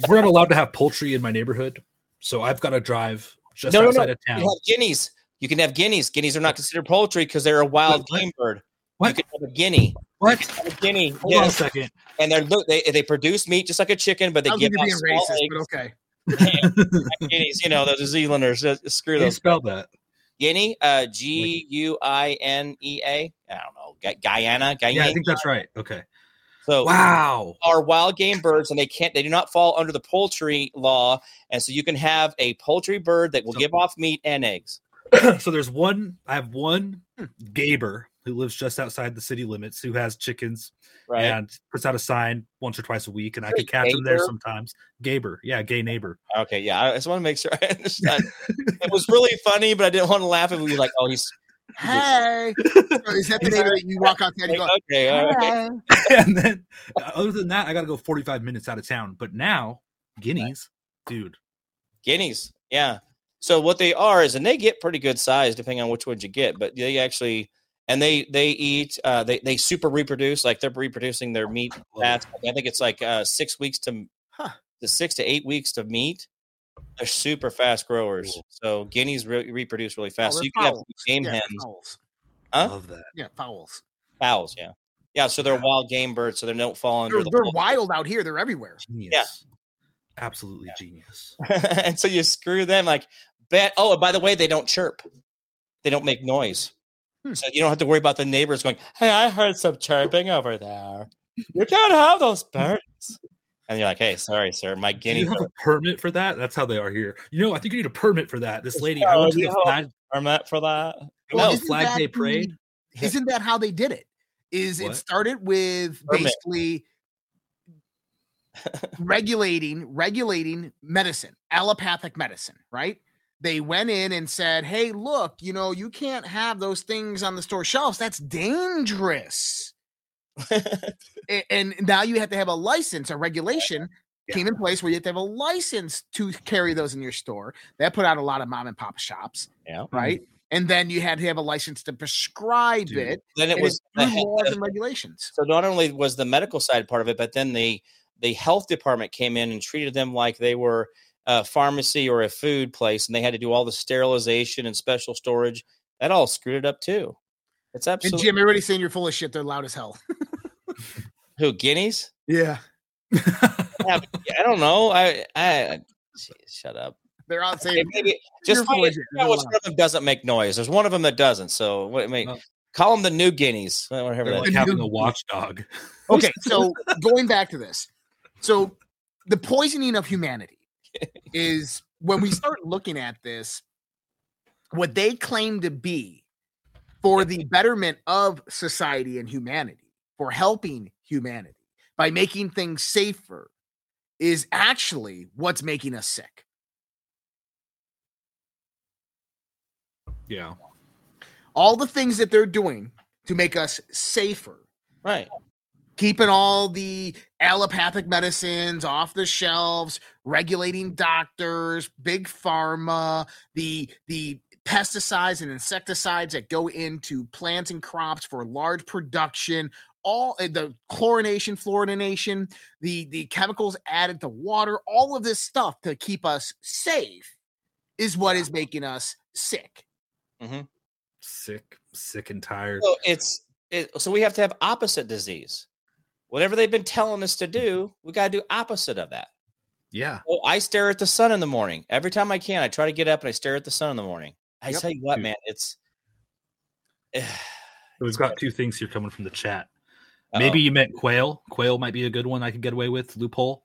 We're not allowed to have poultry in my neighborhood, so I've got to drive just no, outside no, no. of town. You have guineas. You can have guineas. Guineas are not considered poultry because they're a wild what? game bird. What? You can have a guinea. What? You can have a guinea. Hold yes. on a second. And they're, they they produce meat just like a chicken, but they I'm give off small racist, eggs. But okay. Guineas, you know, those New Zealanders. Uh, screw them. How do you spell that? Guinea, uh, G U I N E A. I don't know. Gu- Guyana. Guyana. Yeah, I think that's right. Okay. So wow, are wild game birds, and they can't. They do not fall under the poultry law, and so you can have a poultry bird that will so, give off meat and eggs. So there's one. I have one neighbor who lives just outside the city limits who has chickens, right, and puts out a sign once or twice a week, and I can catch them there sometimes. Gaber, yeah, gay neighbor. Okay, yeah, I just want to make sure I understand. It was really funny, but I didn't want to laugh if we were like, oh, he's. Hey, is that the day that you walk out there and go, okay, all right. And then other than that, I got to go forty-five minutes out of town. But now guineas, dude, guineas. Yeah. So what they are is, and they get pretty good size depending on which one you get, but they actually, and they, they eat, uh, they, they super reproduce, like they're reproducing their meat. Fats. I think it's like uh, six weeks to huh. the six to eight weeks to meat. They're super fast growers, cool. So guineas re- reproduce really fast. Oh, so you can fowls. have game yeah, hens. Fowls. Huh? Love that. Yeah, fowls. Fowls, yeah, yeah. So they're yeah. wild game birds, so they don't fall under. They're, the they're wild out here. They're everywhere. Genius. Yeah, absolutely yeah. genius. And so you screw them like bet. Oh, and by the way, they don't chirp. They don't make noise, hmm. so you don't have to worry about the neighbors going, "Hey, I heard some chirping over there. You can't have those birds." And you're like, hey, sorry, sir, my guinea. Do you have bird. a permit for that? That's how they are here. You know, I think you need a permit for that. This lady, oh, I went to the flag permit for that. Well, Flag Day parade. Isn't that how they did it? Is what? It started with permit. basically regulating regulating medicine, allopathic medicine, right? They went in and said, hey, look, you know, you can't have those things on the store shelves. That's dangerous. And now you have to have a license. A regulation yeah. came in place where you have to have a license to carry those in your store. That put out a lot of mom and pop shops, yeah, right? Mm-hmm. And then you had to have a license to prescribe Dude. it. Then it and was the laws and regulations. So not only was the medical side part of it, but then the the health department came in and treated them like they were a pharmacy or a food place, and they had to do all the sterilization and special storage. That all screwed it up too. It's absolutely. And Jim, everybody's already saying you're full of shit. They're loud as hell. Who, guineas? Yeah. I, I don't know. I, I, geez, shut up. They're out saying maybe just find it, you know, which one of them doesn't make noise. There's one of them that doesn't. So what I mean, oh. call them the new guineas. Whatever. They're like having a watchdog. Okay, so going back to this, so the poisoning of humanity is when we start looking at this, what they claim to be. For the betterment of society and humanity, for helping humanity, by making things safer, is actually what's making us sick. Yeah. All the things that they're doing to make us safer. Right. Keeping all the allopathic medicines off the shelves, regulating doctors, big pharma, the the pesticides and insecticides that go into plants and crops for large production, all the chlorination, fluorination, the, the chemicals added to water, all of this stuff to keep us safe is what is making us sick. Mm-hmm. Sick, sick and tired. So it's it, so we have to have opposite disease. Whatever they've been telling us to do, we got to do opposite of that. Yeah. So I stare at the sun in the morning. Every time I can, I try to get up and I stare at the sun in the morning. I yep. tell you what, man, it's. Uh, so we've got two things here coming from the chat. Uh-oh. Maybe you meant quail. Quail might be a good one I could get away with, loophole.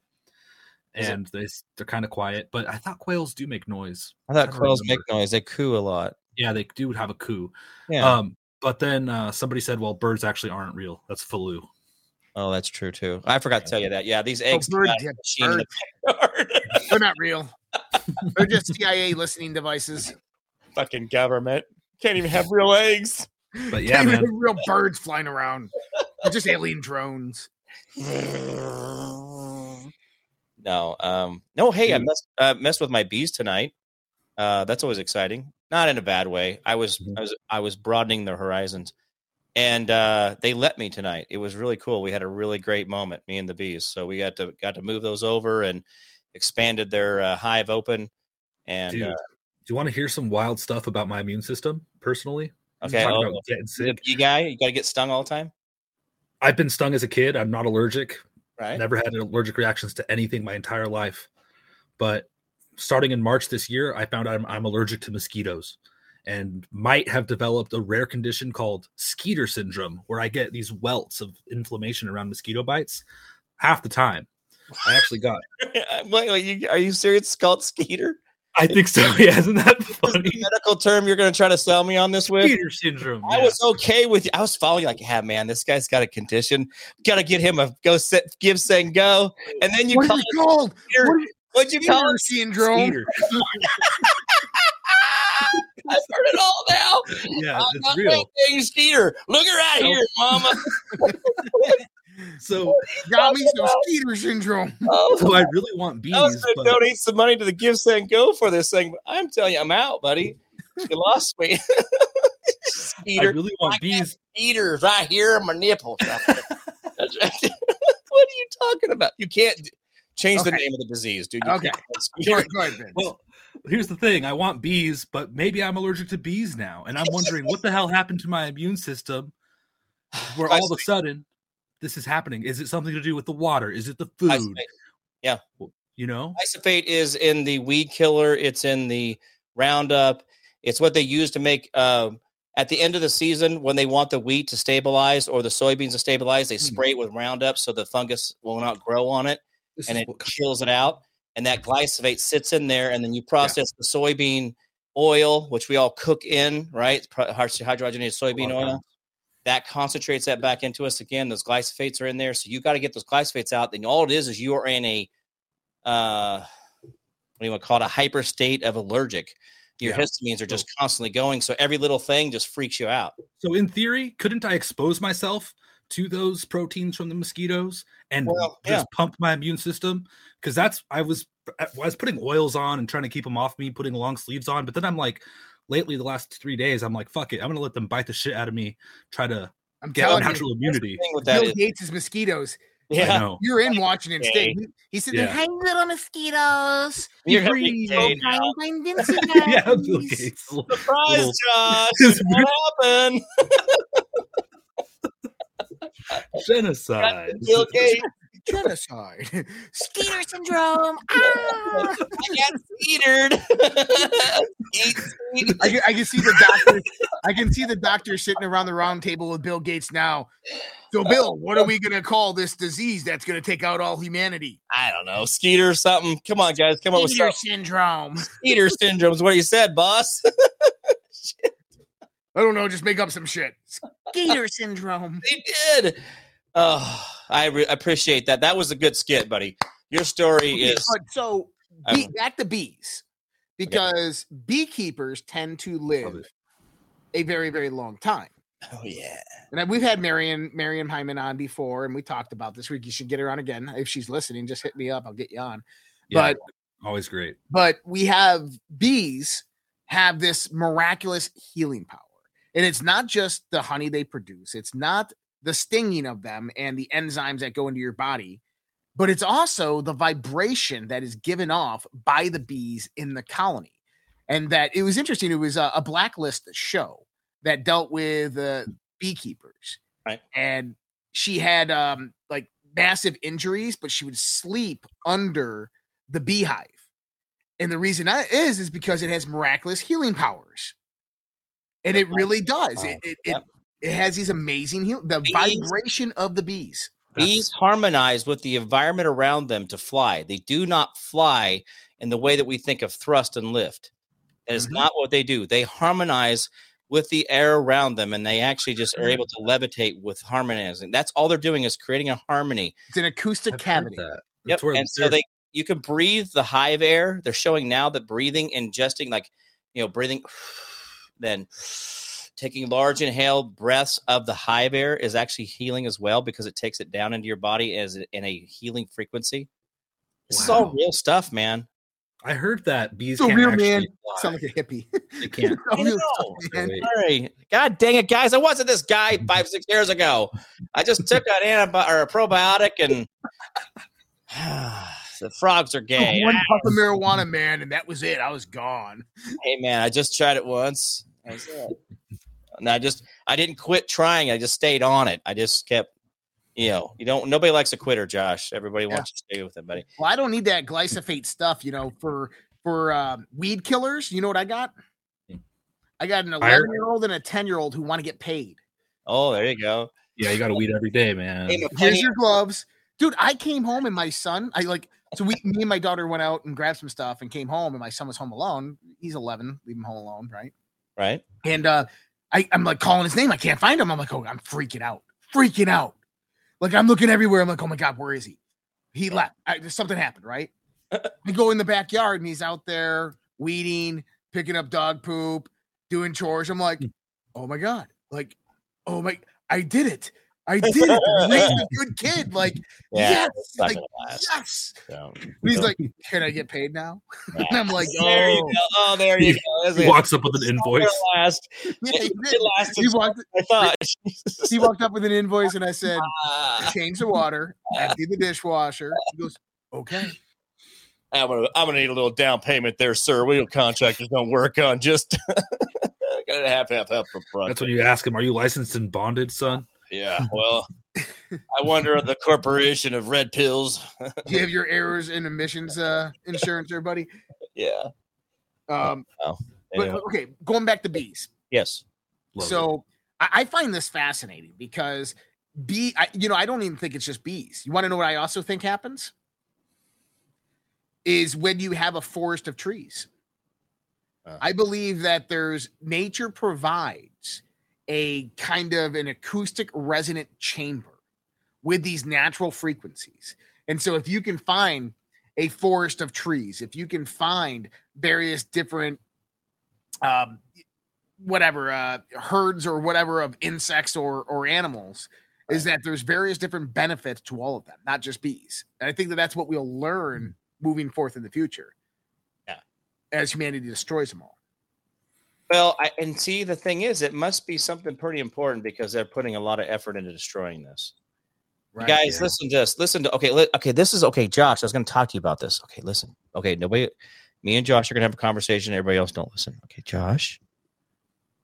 Is and it? they, they're kind of quiet, but I thought quails do make noise. I thought I quails remember. make noise. They coo a lot. Yeah, they do have a coo. Yeah. Um, but then uh, somebody said, well, birds actually aren't real. That's Faloo. Oh, that's true, too. I forgot to tell you that. Yeah, these eggs. Oh, bird, yeah, bird. The they're not real. They're just C I A listening devices. Fucking government can't even have real eggs. But yeah, man. Real birds flying around. They're just alien drones. No, um, no. Hey, I messed, uh, messed with my bees tonight. Uh, that's always exciting. Not in a bad way. I was, I was, I was broadening their horizons, and uh, they let me tonight. It was really cool. We had a really great moment, me and the bees. So we got to got to move those over and expanded their uh, hive open. And Dude, uh, do you want to hear some wild stuff about my immune system personally? Okay, oh, about getting sick. You guy, you got to get stung all the time. I've been stung as a kid. I'm not allergic. Right. Never had allergic reactions to anything my entire life. But starting in March this year, I found out I'm, I'm allergic to mosquitoes and might have developed a rare condition called Skeeter syndrome, where I get these welts of inflammation around mosquito bites half the time. I actually got it. Wait, are, you, are you serious? It's called Skeeter? I think so. Yeah, isn't that funny? Is the medical term you're going to try to sell me on this with? Skeeter syndrome. I yeah. was okay with you. I was following you like, yeah, man, this guy's got a condition. Got to get him a go, set, give, send, go. And then you what call it called? Skeeter. What you, what'd you call it? Syndrome. I've heard it all now. Yeah, I'm it's not real. Skeeter. Look her out nope. here, mama. So got me some Skeeter syndrome. Oh, so I really want bees. I was going to donate some money to the Give Send Go for this thing, but I'm telling you, I'm out, buddy. You lost me. Skeeter. I really want I bees. Skeeters, I hear my nipples. That's right. What are you talking about? You can't change okay. the name of the disease, dude. You okay. Go ahead, Vince. Well, here's the thing. I want bees, but maybe I'm allergic to bees now, and I'm wondering what the hell happened to my immune system, where all of a sudden. This is happening. Is it something to do with the water? Is it the food? Isophate. Yeah. You know? Isophate is in the weed killer. It's in the Roundup. It's what they use to make, uh, at the end of the season, when they want the wheat to stabilize or the soybeans to stabilize, they mm. spray it with Roundup so the fungus will not grow on it, this and it kills it out. And that glyphosate sits in there, and then you process yeah. the soybean oil, which we all cook in, right? Hydrogenated soybean oh, oil. God. That concentrates that back into us again. Those glyphosates are in there, so you got to get those glyphosates out. Then all it is is you are in a, uh, what do you want to call it, a hyper state of allergic. Your yeah. histamines are just constantly going, so every little thing just freaks you out. So in theory, couldn't I expose myself to those proteins from the mosquitoes and well, yeah. just pump my immune system? Because that's I was I was putting oils on and trying to keep them off me, putting long sleeves on, but then I'm like. Lately, the last three days, I'm like, fuck it. I'm going to let them bite the shit out of me, try to I'm get natural you, immunity. Bill Gates is mosquitoes. Yeah. You're in Washington okay. State. He, he said, yeah. hi, little mosquitoes. You're free. I'm Vince Tagliavia. Yeah, Bill Gates. Surprise, Josh. What happened? Genocide. Bill Gates. Genocide. Skeeter syndrome. Ah! I got skeetered. I, can, I can see the doctor. I can see the doctor sitting around the round table with Bill Gates now. So, Bill, what are we going to call this disease that's going to take out all humanity? I don't know. Skeeter or something. Come on, guys. Come on with Skeeter syndrome. Skeeter syndrome is what you said, boss. Shit. I don't know. Just make up some shit. Skeeter syndrome. They did. Oh, I re- appreciate that. That was a good skit, buddy. Your story is so bee, back to bees because okay. beekeepers tend to live a very, very long time. Oh yeah, and we've had Marion Marion Hyman on before, and we talked about this. We you should get her on again if she's listening. Just hit me up; I'll get you on. Yeah, but always great. But we have bees have this miraculous healing power, and it's not just the honey they produce. It's not the stinging of them and the enzymes that go into your body, but it's also the vibration that is given off by the bees in the colony. And that it was interesting. It was a, a Blacklist show that dealt with uh, beekeepers. Right. And she had um, like massive injuries, but she would sleep under the beehive. And the reason that is, is because it has miraculous healing powers. And it really does. It, it, it, it It has these amazing heal- the bees. Vibration of the bees. Bees harmonize with the environment around them to fly. They do not fly in the way that we think of thrust and lift. That is mm-hmm. not what they do. They harmonize with the air around them, and they actually just are able to levitate with harmonizing. That's all they're doing is creating a harmony. It's an acoustic I've cavity. That. Yep. And so they you can breathe the hive air. They're showing now that breathing, ingesting, like you know, breathing, then. Taking large inhaled breaths of the hive air is actually healing as well, because it takes it down into your body as in a healing frequency. This wow. is all real stuff, man. I heard that bees can't real man sound like a hippie. They can't. I know. Sorry. God dang it, guys! I wasn't this guy five, six years ago. I just took an antibiotic or a probiotic, and the frogs are gay. One puff of marijuana, man, and that was it. I was gone. Hey, man, I just tried it once. That was it. And I just, I didn't quit trying. I just stayed on it. I just kept. You know, you don't. Nobody likes a quitter, Josh. Everybody wants yeah. to stay with them, buddy. Well, I don't need that glyphosate stuff, you know, for for um, weed killers. You know what I got? I got an eleven-year-old and a ten-year-old who want to get paid. Oh, there you go. Yeah, you got to weed every day, man. Here's your gloves, dude. I came home and my son. I like so we, me and my daughter went out and grabbed some stuff and came home, and my son was home alone. He's eleven. Leave him home alone, right? Right. And uh, I, I'm like calling his name. I can't find him. I'm like, oh, I'm freaking out, freaking out. Like, I'm looking everywhere. I'm like, oh, my God, where is he? He left. I, something happened, right? I go in the backyard, and he's out there weeding, picking up dog poop, doing chores. I'm like, oh, my God. Like, oh, my, I did it. I did it. I raised a good kid. Like, yeah, yes. Like, yes. So, and he's like, can I get paid now? Yeah. And I'm like, oh. There you go. Oh, there you go. He walks up with an invoice. Last. Yeah, he, did. Last he, walked, he walked up with an invoice, and I said, I change the water. I do the dishwasher. He goes, okay. I'm going to I'm gonna need a little down payment there, sir. We contractors don't work on just going to have to have help from front. That's when you ask him, are you licensed and bonded, son? Yeah, well, I wonder the corporation of red pills. Do you have your errors and emissions uh, insurance there, buddy? Yeah. Um. Oh, anyway. But, okay, going back to bees. Yes. Love so I, I find this fascinating because bee, I, you know, I don't even think it's just bees. You want to know what I also think happens? Is when you have a forest of trees. Uh. I believe that there's nature provides a kind of an acoustic resonant chamber with these natural frequencies. And so if you can find a forest of trees, if you can find various different, um, whatever, uh, herds or whatever of insects or, or animals, is that there's various different benefits to all of them, not just bees. And I think that that's what we'll learn moving forth in the future yeah. as humanity destroys them all. Well, I, and see, the thing is, it must be something pretty important because they're putting a lot of effort into destroying this. Right, guys, yeah. listen to this. Listen to, okay, li- okay, this is, okay, Josh, I was going to talk to you about this. Okay, listen. Okay, nobody, me and Josh are going to have a conversation. Everybody else don't listen. Okay, Josh,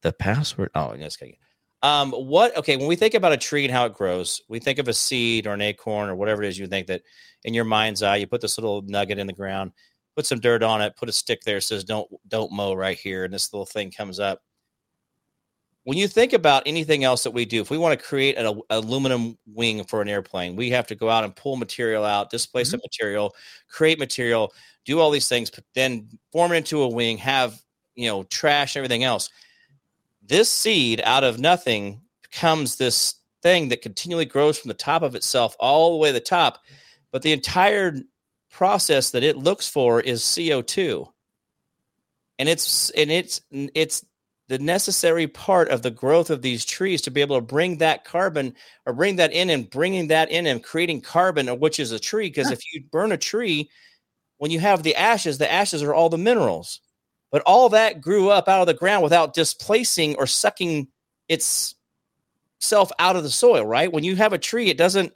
the password. Oh, yes, okay. Um, what, okay, when we think about a tree and how it grows, we think of a seed or an acorn or whatever it is you think that in your mind's eye, you put this little nugget in the ground. Put some dirt on it, put a stick there, says don't don't mow right here, and this little thing comes up. When you think about anything else that we do, if we want to create an a, aluminum wing for an airplane, we have to go out and pull material out, displace mm-hmm. some material, create material, do all these things, but then form it into a wing, have, you know, trash, everything else. This seed out of nothing becomes this thing that continually grows from the top of itself all the way to the top, but the entire process that it looks for is C O two, and it's and it's it's the necessary part of the growth of these trees to be able to bring that carbon or bring that in and bringing that in and creating carbon, which is a tree. Because if you burn a tree, when you have the ashes, the ashes are all the minerals, but all that grew up out of the ground without displacing or sucking itself out of the soil. Right? When you have a tree, it doesn't.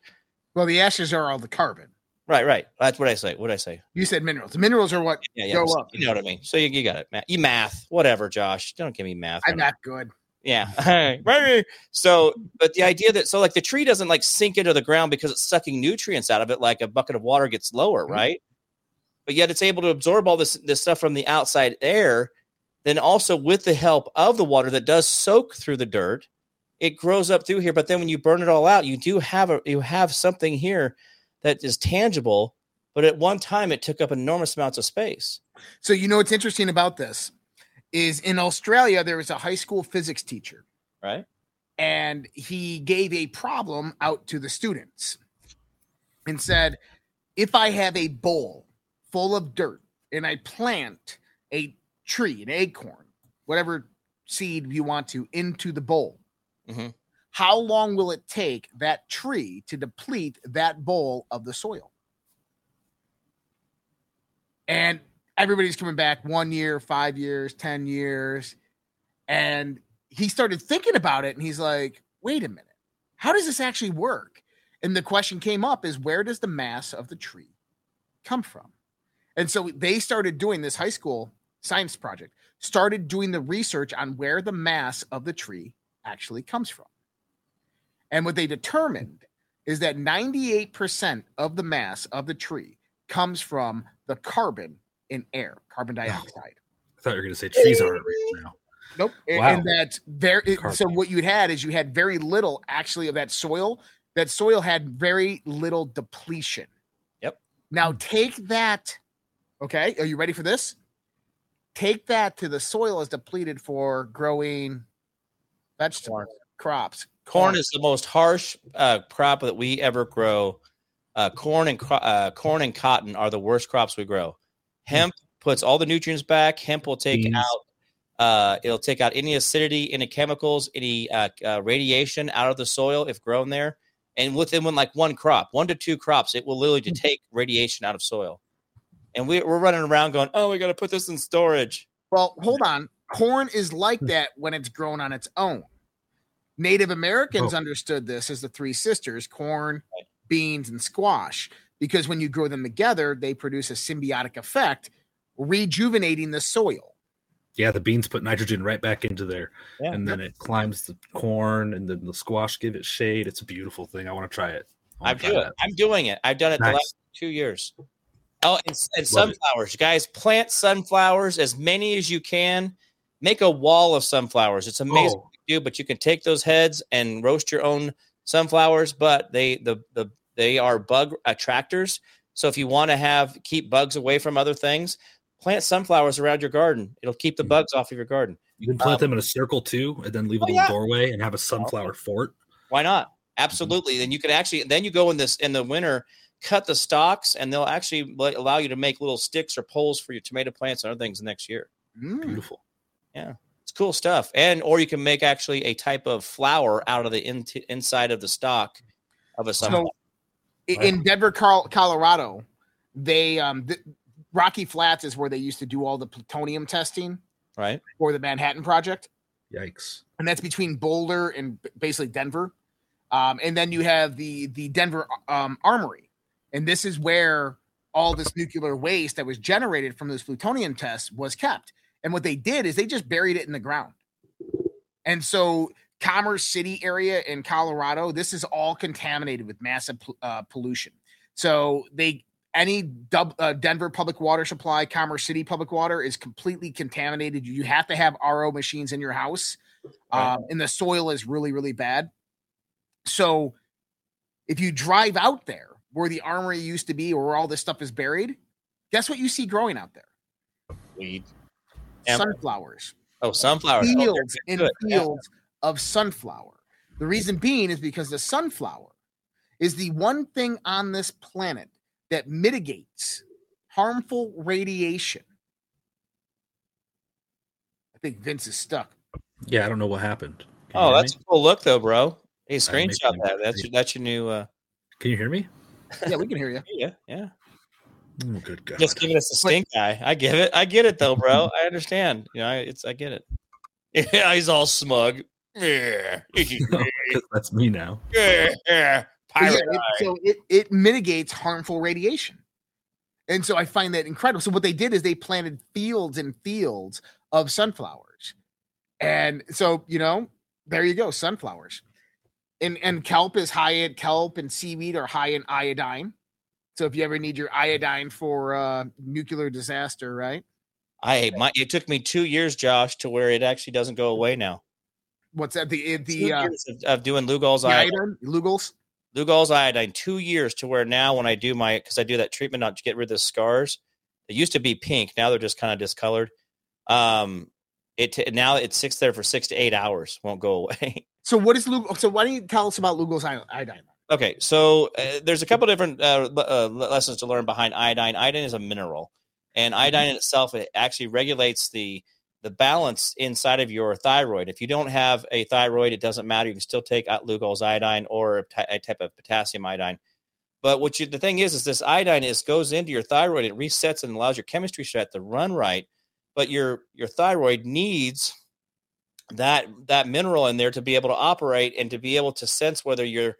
Well, the ashes are all the carbon. Right, right. That's what I say. What I say. You said minerals. The minerals are what yeah, yeah, go up. You know what I mean. So you, you got it. Math. You math. Whatever, Josh. Don't give me math. I'm not good. Yeah. Right. So, but the idea that so like the tree doesn't like sink into the ground because it's sucking nutrients out of it, like a bucket of water gets lower, mm-hmm. right? But yet it's able to absorb all this this stuff from the outside air. Then also with the help of the water that does soak through the dirt, it grows up through here. But then when you burn it all out, you do have a you have something here that is tangible, but at one time it took up enormous amounts of space. So, you know, what's interesting about this is in Australia, there was a high school physics teacher, right? And he gave a problem out to the students and said, if I have a bowl full of dirt and I plant a tree, an acorn, whatever seed you want to into the bowl. Mm-hmm. How long will it take that tree to deplete that bowl of the soil? And everybody's coming back one year, five years, ten years. And he started thinking about it. And he's like, wait a minute, how does this actually work? And the question came up is, where does the mass of the tree come from? And so they started doing this high school science project, started doing the research on where the mass of the tree actually comes from. And what they determined is that ninety-eight percent of the mass of the tree comes from the carbon in air, carbon dioxide. I thought you were going to say trees aren't real now. Nope. Wow. And that's very, so what you had is you had very little actually of that soil. That soil had very little depletion. Yep. Now take that. Okay. Are you ready for this? Take that to the soil is depleted for growing vegetables, corn. crops. Corn, corn is the most harsh uh, crop that we ever grow. Uh, corn and uh, corn and cotton are the worst crops we grow. Hemp puts all the nutrients back. Hemp will take Beans. out. Uh, it'll take out any acidity, any chemicals, any uh, uh, radiation out of the soil if grown there. And within one, like one crop, one to two crops, it will literally take radiation out of soil. And we, we're running around going, oh, we got to put this in storage. Well, hold on. Corn is like that when it's grown on its own. Native Americans oh. understood this as the three sisters, corn, beans, and squash. Because when you grow them together, they produce a symbiotic effect, rejuvenating the soil. Yeah, the beans put nitrogen right back into there, yeah, and then yep. it climbs the corn, and then the squash give it shade. It's a beautiful thing. I want to try it. I'm doing it. I'm doing it. I've done it nice. the last two years. Oh, and, and sunflowers, it. guys, plant sunflowers as many as you can. Make a wall of sunflowers. It's amazing oh. what you do, but you can take those heads and roast your own sunflowers. But they the the they are bug attractors. So if you want to have keep bugs away from other things, plant sunflowers around your garden. It'll keep the bugs off of your garden. You can plant um, them in a circle too, and then leave oh, a little yeah. doorway and have a sunflower fort. Why not? Absolutely. Mm-hmm. Then you can actually, then you go in this in the winter, cut the stalks, and they'll actually let, allow you to make little sticks or poles for your tomato plants and other things next year. Mm. Beautiful. Yeah. It's cool stuff. And, or you can make actually a type of flower out of the in, inside of the stalk of a sunflower. So, wow. In Denver, Colorado, they, um, th- Rocky Flats is where they used to do all the plutonium testing, right? For the Manhattan Project. Yikes! And that's between Boulder and basically Denver, um, and then you have the the Denver um, Armory, and this is where all this nuclear waste that was generated from those plutonium tests was kept. And what they did is they just buried it in the ground. And so, Commerce City area in Colorado, this is all contaminated with massive uh, pollution. So they. Any dub, uh, Denver public water supply, Commerce City public water is completely contaminated. You have to have R O machines in your house, um, and the soil is really, really bad. So if you drive out there where the armory used to be or where all this stuff is buried, guess what you see growing out there? Weed. Sunflowers. Oh, sunflowers. Fields oh, and fields yeah. of sunflower. The reason being is because the sunflower is the one thing on this planet that mitigates harmful radiation. I think Vince is stuck. Yeah, I don't know what happened. Can oh, that's me? a cool look, though, bro. Hey, screenshot that. That's your, that's your new... Uh... Can you hear me? Yeah, we can hear you. Yeah, yeah. Oh, good God. Just giving us a stink eye. I get it. I get it, though, bro. I understand. You know, I, it's, I get it. Yeah, he's all smug. That's me now. Yeah, yeah. Yeah, it, so it, it mitigates harmful radiation. And so I find that incredible. So what they did is they planted fields and fields of sunflowers. And so, you know, there you go, sunflowers. And and kelp is high in kelp and seaweed are high in iodine. So if you ever need your iodine for uh, nuclear disaster, right? I my, It took me two years, Josh, to where it actually doesn't go away now. What's that? The, the, uh, of, of doing Lugol's iodine. Lugol's. Lugol's iodine, two years to where now when I do my, because I do that treatment not to get rid of the scars, they used to be pink. Now they're just kind of discolored. Um, it now it sits there for six to eight hours, won't go away. So what is Lugol? So why don't you tell us about Lugol's iodine? Okay, so uh, there's a couple different uh, uh, lessons to learn behind iodine. Iodine is a mineral, and iodine in itself, it actually regulates the the balance inside of your thyroid. If you don't have a thyroid, it doesn't matter. You can still take Lugol's iodine or a, t- a type of potassium iodine. But what you, the thing is, is this iodine is goes into your thyroid. It resets and allows your chemistry set to run right. But your your thyroid needs that that mineral in there to be able to operate and to be able to sense whether your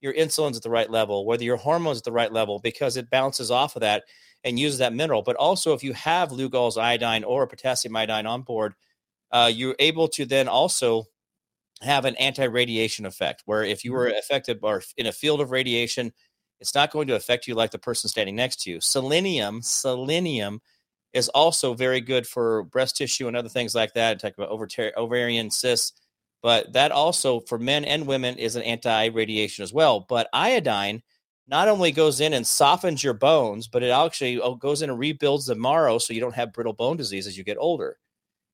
your insulin's at the right level, whether your hormone's at the right level, because it bounces off of that and uses that mineral. But also, if you have Lugol's iodine or potassium iodine on board, uh, you're able to then also have an anti-radiation effect, where if you were affected or in a field of radiation, it's not going to affect you like the person standing next to you. Selenium, selenium is also very good for breast tissue and other things like that. I talk about ovar- ovarian cysts, but that also for men and women is an anti-radiation as well. But iodine not only goes in and softens your bones, but it actually goes in and rebuilds the marrow, so you don't have brittle bone disease as you get older.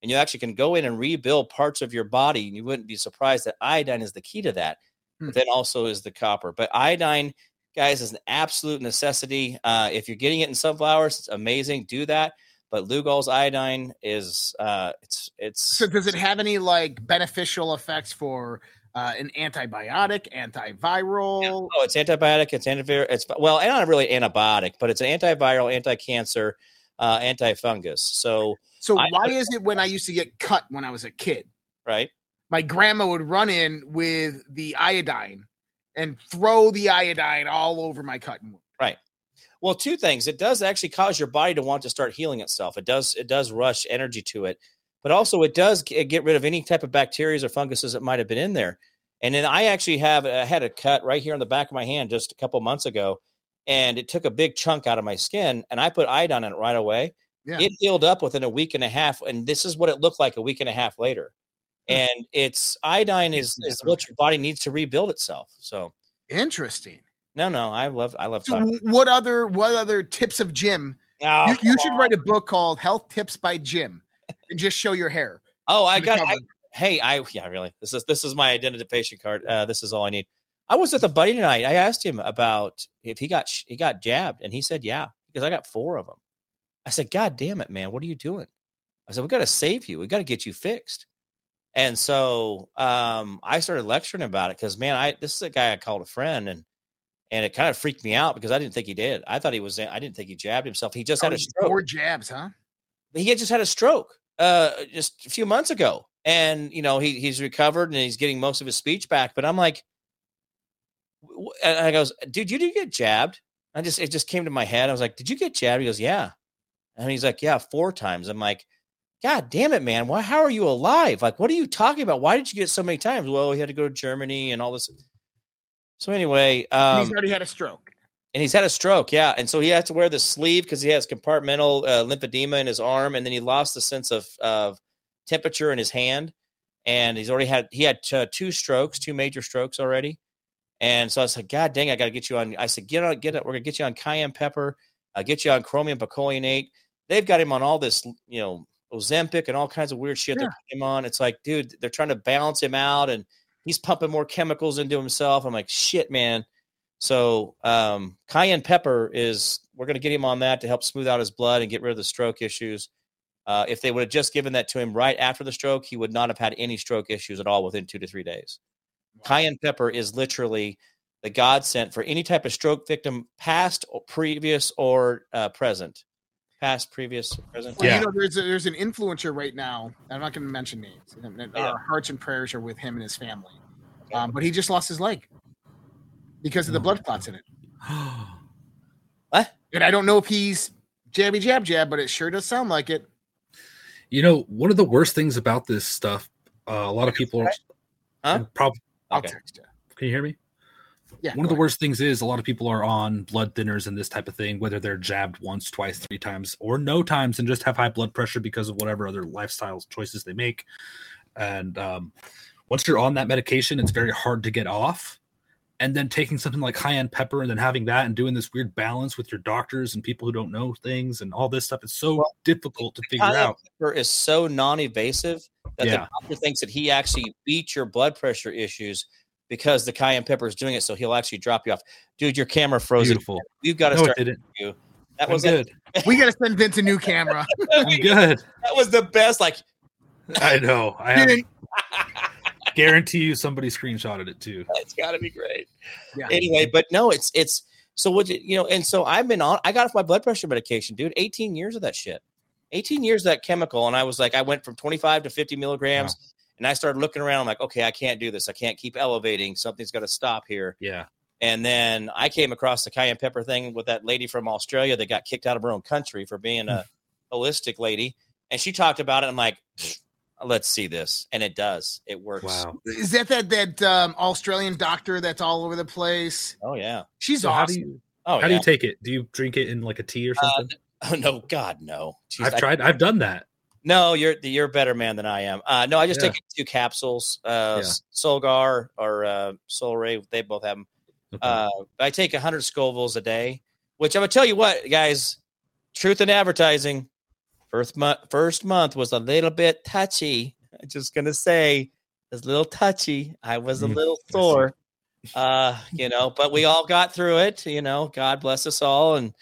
And you actually can go in and rebuild parts of your body, and you wouldn't be surprised that iodine is the key to that. Hmm. But then also is the copper. But iodine, guys, is an absolute necessity. Uh, if you're getting it in sunflowers, it's amazing. Do that. But Lugol's iodine is uh, it's it's. So does it have any like beneficial effects for uh, an antibiotic, antiviral? Yeah. Oh, it's antibiotic. It's antiviral. It's well, and not really antibiotic, but it's an antiviral, anti-cancer, uh, antifungus. So so I, why I, is it when I used to get cut when I was a kid? Right. My grandma would run in with the iodine and throw the iodine all over my cut and wound. Right. Well, two things. It does actually cause your body to want to start healing itself. It does. It does rush energy to it, but also it does get rid of any type of bacteria or funguses that might've been in there. And then I actually have I had a cut right here on the back of my hand just a couple months ago, and it took a big chunk out of my skin, and I put iodine in it right away. Yeah. It healed up within a week and a half. And this is what it looked like a week and a half later. And it's iodine is, is what your body needs to rebuild itself. So interesting. No, no, I love, I love. So what other, what other tips of Jim? Oh, you you should on. write a book called Health Tips by Jim, and just show your hair. Oh, I got. I, hey, I yeah, really. This is this is my identification card. Uh, this is all I need. I was with a buddy tonight. I asked him about if he got he got jabbed, and he said yeah, because I got four of them. I said, God damn it, man, what are you doing? I said, we got to save you. We got to get you fixed. And so um, I started lecturing about it because, man, I this is a guy I called a friend, and and it kind of freaked me out because I didn't think he did. I thought he was – I didn't think he jabbed himself. He just oh, had a stroke. Four jabs, huh? He had just had a stroke uh, just a few months ago. And, you know, he he's recovered and he's getting most of his speech back. But I'm like – and I goes, dude, you did get jabbed? I just It just came to my head. I was like, did you get jabbed? He goes, yeah. And he's like, yeah, four times. I'm like, God damn it, man. Why, how are you alive? Like, what are you talking about? Why did you get so many times? Well, he had to go to Germany and all this. So anyway, um, he's already had a stroke and he's had a stroke. Yeah. And so he has to wear the sleeve cause he has compartmental uh, lymphedema in his arm. And then he lost the sense of, of temperature in his hand. And he's already had, he had t- two strokes, two major strokes already. And so I said, God dang, I got to get you on. I said, get on, get it. We're going to get you on cayenne pepper. I'll get you on chromium picolinate. They've got him on all this, you know, Ozempic and all kinds of weird shit yeah. they're putting him on. It's like, dude, they're trying to balance him out, and he's pumping more chemicals into himself. I'm like, shit, man. So um, cayenne pepper is we're going to get him on that to help smooth out his blood and get rid of the stroke issues. Uh, if they would have just given that to him right after the stroke, he would not have had any stroke issues at all within two to three days. Wow. Cayenne pepper is literally the godsend for any type of stroke victim, past, or previous, or uh, present. Past, previous, present. Well, yeah. You know, there's a, there's an influencer right now. I'm not going to mention names. Our yeah. hearts and prayers are with him and his family. Okay. Um, but he just lost his leg because of the blood clots in it. What? And I don't know if he's jabby jab jab, but it sure does sound like it. You know, one of the worst things about this stuff, uh, a lot of people are huh? probably. I'll okay. text you. Can you hear me? Yeah, one of the ahead. worst things is a lot of people are on blood thinners and this type of thing, whether they're jabbed once, twice, three times, or no times, and just have high blood pressure because of whatever other lifestyle choices they make. And um, once you're on that medication, it's very hard to get off. And then taking something like cayenne pepper and then having that and doing this weird balance with your doctors and people who don't know things and all this stuff. It's so well, difficult to figure cayenne out. Pepper is so non-invasive that yeah. the doctor thinks that he actually beat your blood pressure issues because the cayenne pepper is doing it, so he'll actually drop you off. Dude, your camera froze. Beautiful. We've got to no, start. It didn't. That was I'm good. It. We got to send Vince a new camera. I'm good. That was the best. Like, I know. I have, guarantee you somebody screenshotted it too. It's got to be great. Yeah. Anyway, but no, it's it's so what you know, and so I've been on. I got off my blood pressure medication, dude. eighteen years of that shit. eighteen years of that chemical, and I was like, I went from twenty-five to fifty milligrams, wow. and I started looking around. I'm like, okay, I can't do this. I can't keep elevating. Something's got to stop here. Yeah. And then I came across the cayenne pepper thing with that lady from Australia that got kicked out of her own country for being a holistic lady. And she talked about it. I'm like, let's see this. And it does. It works. Wow. Is that that, that um, Australian doctor that's all over the place? Oh, yeah. She's so awesome. How do you, oh, how yeah. do you take it? Do you drink it in like a tea or something? Uh, oh, no. God, no. Jeez, I've I, tried. I've done that. No, you're you're a better man than I am. Uh, no, I just yeah. take two capsules. Uh, yeah. Solgar or uh, Solray. They both have them. Uh, I take one hundred Scovilles a day, which I'm going to tell you what, guys, truth in advertising, first, mu- first month was a little bit touchy. I'm just going to say it was a little touchy. I was a little sore, uh, you know, but we all got through it, you know, God bless us all. And,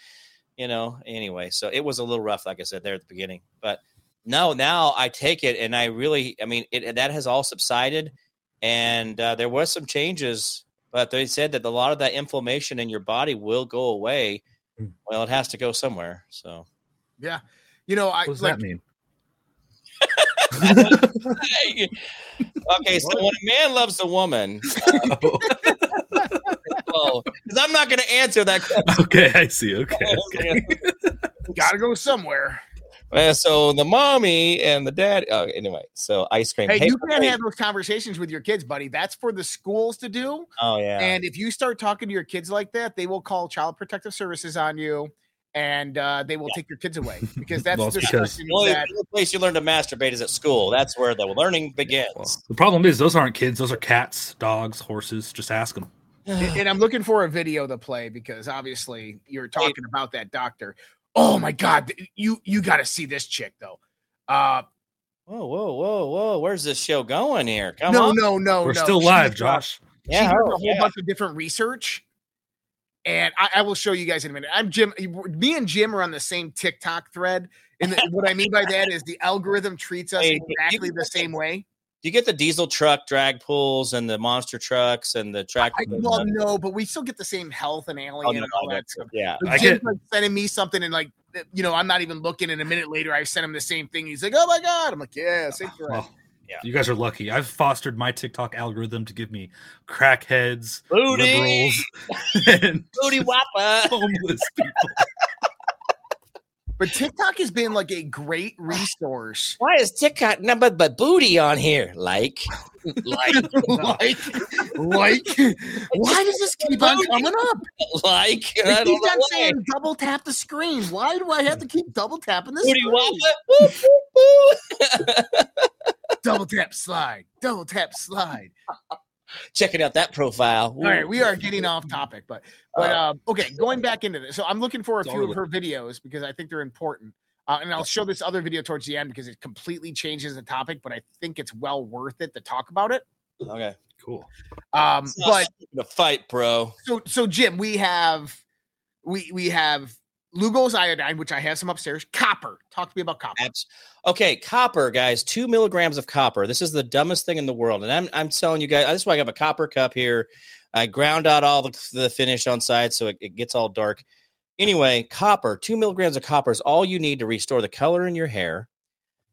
you know, anyway, so it was a little rough, like I said, there at the beginning. But no, now I take it and I really, I mean, it, that has all subsided. And uh, there were some changes. But they said that a lot of that inflammation in your body will go away. Well, it has to go somewhere. So, yeah, you know, I, what does like, that mean? Okay, so when a man loves a woman, uh, oh. well, because I'm not going to answer that question. Okay, I see. Okay, okay. Gotta go somewhere. Well, so the mommy and the dad. Oh, anyway, so ice cream. Hey, hey you can't have those conversations with your kids, buddy. That's for the schools to do. Oh, yeah. And if you start talking to your kids like that, they will call Child Protective Services on you, and uh, they will yeah. take your kids away because that's well, the, because the only that- place you learn to masturbate is at school. That's where the learning begins. Well, the problem is those aren't kids. Those are cats, dogs, horses. Just ask them. and, and I'm looking for a video to play because obviously you're talking hey. about that doctor. Oh my God, you you got to see this chick though. Uh, whoa, whoa, whoa, whoa! Where's this show going here? Come no, on, no, no, we're no. still she live, Josh. She yeah, did oh, a whole yeah. bunch of different research, and I, I will show you guys in a minute. I'm Jim. Me and Jim are on the same TikTok thread, and the, what I mean by that is the algorithm treats us hey, exactly you, the same way. You get the diesel truck drag pulls and the monster trucks and the tractor. Well, no, but we still get the same health and alien oh, no, and all that stuff. Yeah, I get like sending me something and like, you know, I'm not even looking. And a minute later, I sent him the same thing. He's like, "Oh my God!" I'm like, "Yeah, same thing." Well, yeah, you guys are lucky. I've fostered my TikTok algorithm to give me crackheads, booty, liberals, and booty whopper, homeless people. But TikTok has been like a great resource. Why is TikTok number but booty on here? Like, like, like, like. Why does this keep on coming up? Like, I keep on saying double tap the screen. Why do I have to keep double tapping this? Booty screen? Double tap slide. Double tap slide. Checking out that profile. All right, we are getting off topic, but but um, okay, going back into this. So I'm looking for a few of her videos because I think they're important, uh, and I'll show this other video towards the end because it completely changes the topic, but I think it's well worth it to talk about it. Okay, cool. Um, but the fight, bro. So so Jim, we have we we have Lugol's iodine, which I have some upstairs. Copper. Talk to me about copper. Okay, copper, guys. Two milligrams of copper. This is the dumbest thing in the world. And I'm I'm telling you guys, that's why I have a copper cup here. I ground out all the, the finish on side so it, it gets all dark. Anyway, copper. Two milligrams of copper is all you need to restore the color in your hair,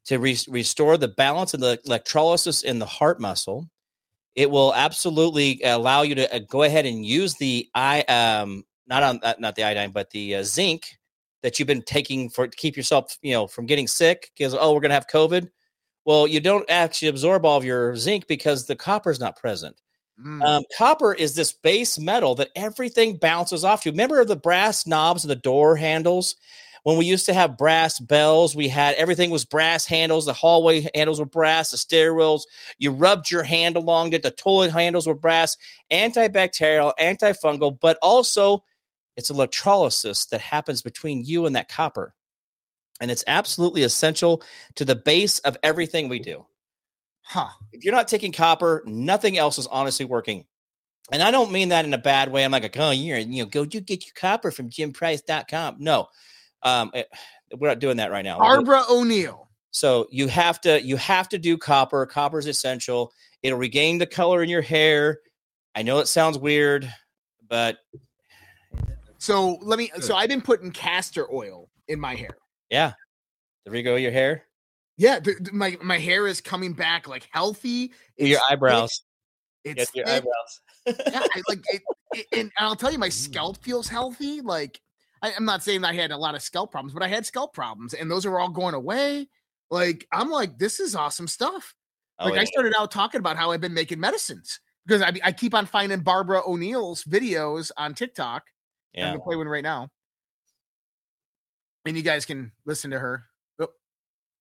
to re- restore the balance of the electrolysis in the heart muscle. It will absolutely allow you to uh, go ahead and use the I um. Not on, not the iodine, but the uh, zinc that you've been taking for to keep yourself, you know, from getting sick. Because oh, we're gonna have COVID. Well, you don't actually absorb all of your zinc because the copper is not present. Mm. Um, copper is this base metal that everything bounces off to. Remember the brass knobs and the door handles? When we used to have brass bells, we had everything was brass handles. The hallway handles were brass. The stairwells, you rubbed your hand along it. The toilet handles were brass. Antibacterial, antifungal, but also it's electrolysis that happens between you and that copper. And it's absolutely essential to the base of everything we do. Huh. If you're not taking copper, nothing else is honestly working. And I don't mean that in a bad way. I'm like, oh, you're, you know, go you get your copper from jim price dot com. No, um, it, we're not doing that right now. Barbara O'Neill. So you have to you have to do copper. Copper is essential. It'll regain the color in your hair. I know it sounds weird, but so let me. So I've been putting castor oil in my hair. Yeah, there you go. Your hair. Yeah, the, the, my my hair is coming back like healthy. It's your eyebrows. Thick. It's your thick. eyebrows. yeah, I, like it, it, and I'll tell you, my scalp feels healthy. Like I, I'm not saying I had a lot of scalp problems, but I had scalp problems, and those are all going away. Like I'm like, this is awesome stuff. Like oh, yeah. I started out talking about how I've been making medicines because I I keep on finding Barbara O'Neill's videos on TikTok. Yeah. I'm gonna play one right now, and you guys can listen to her. Oh.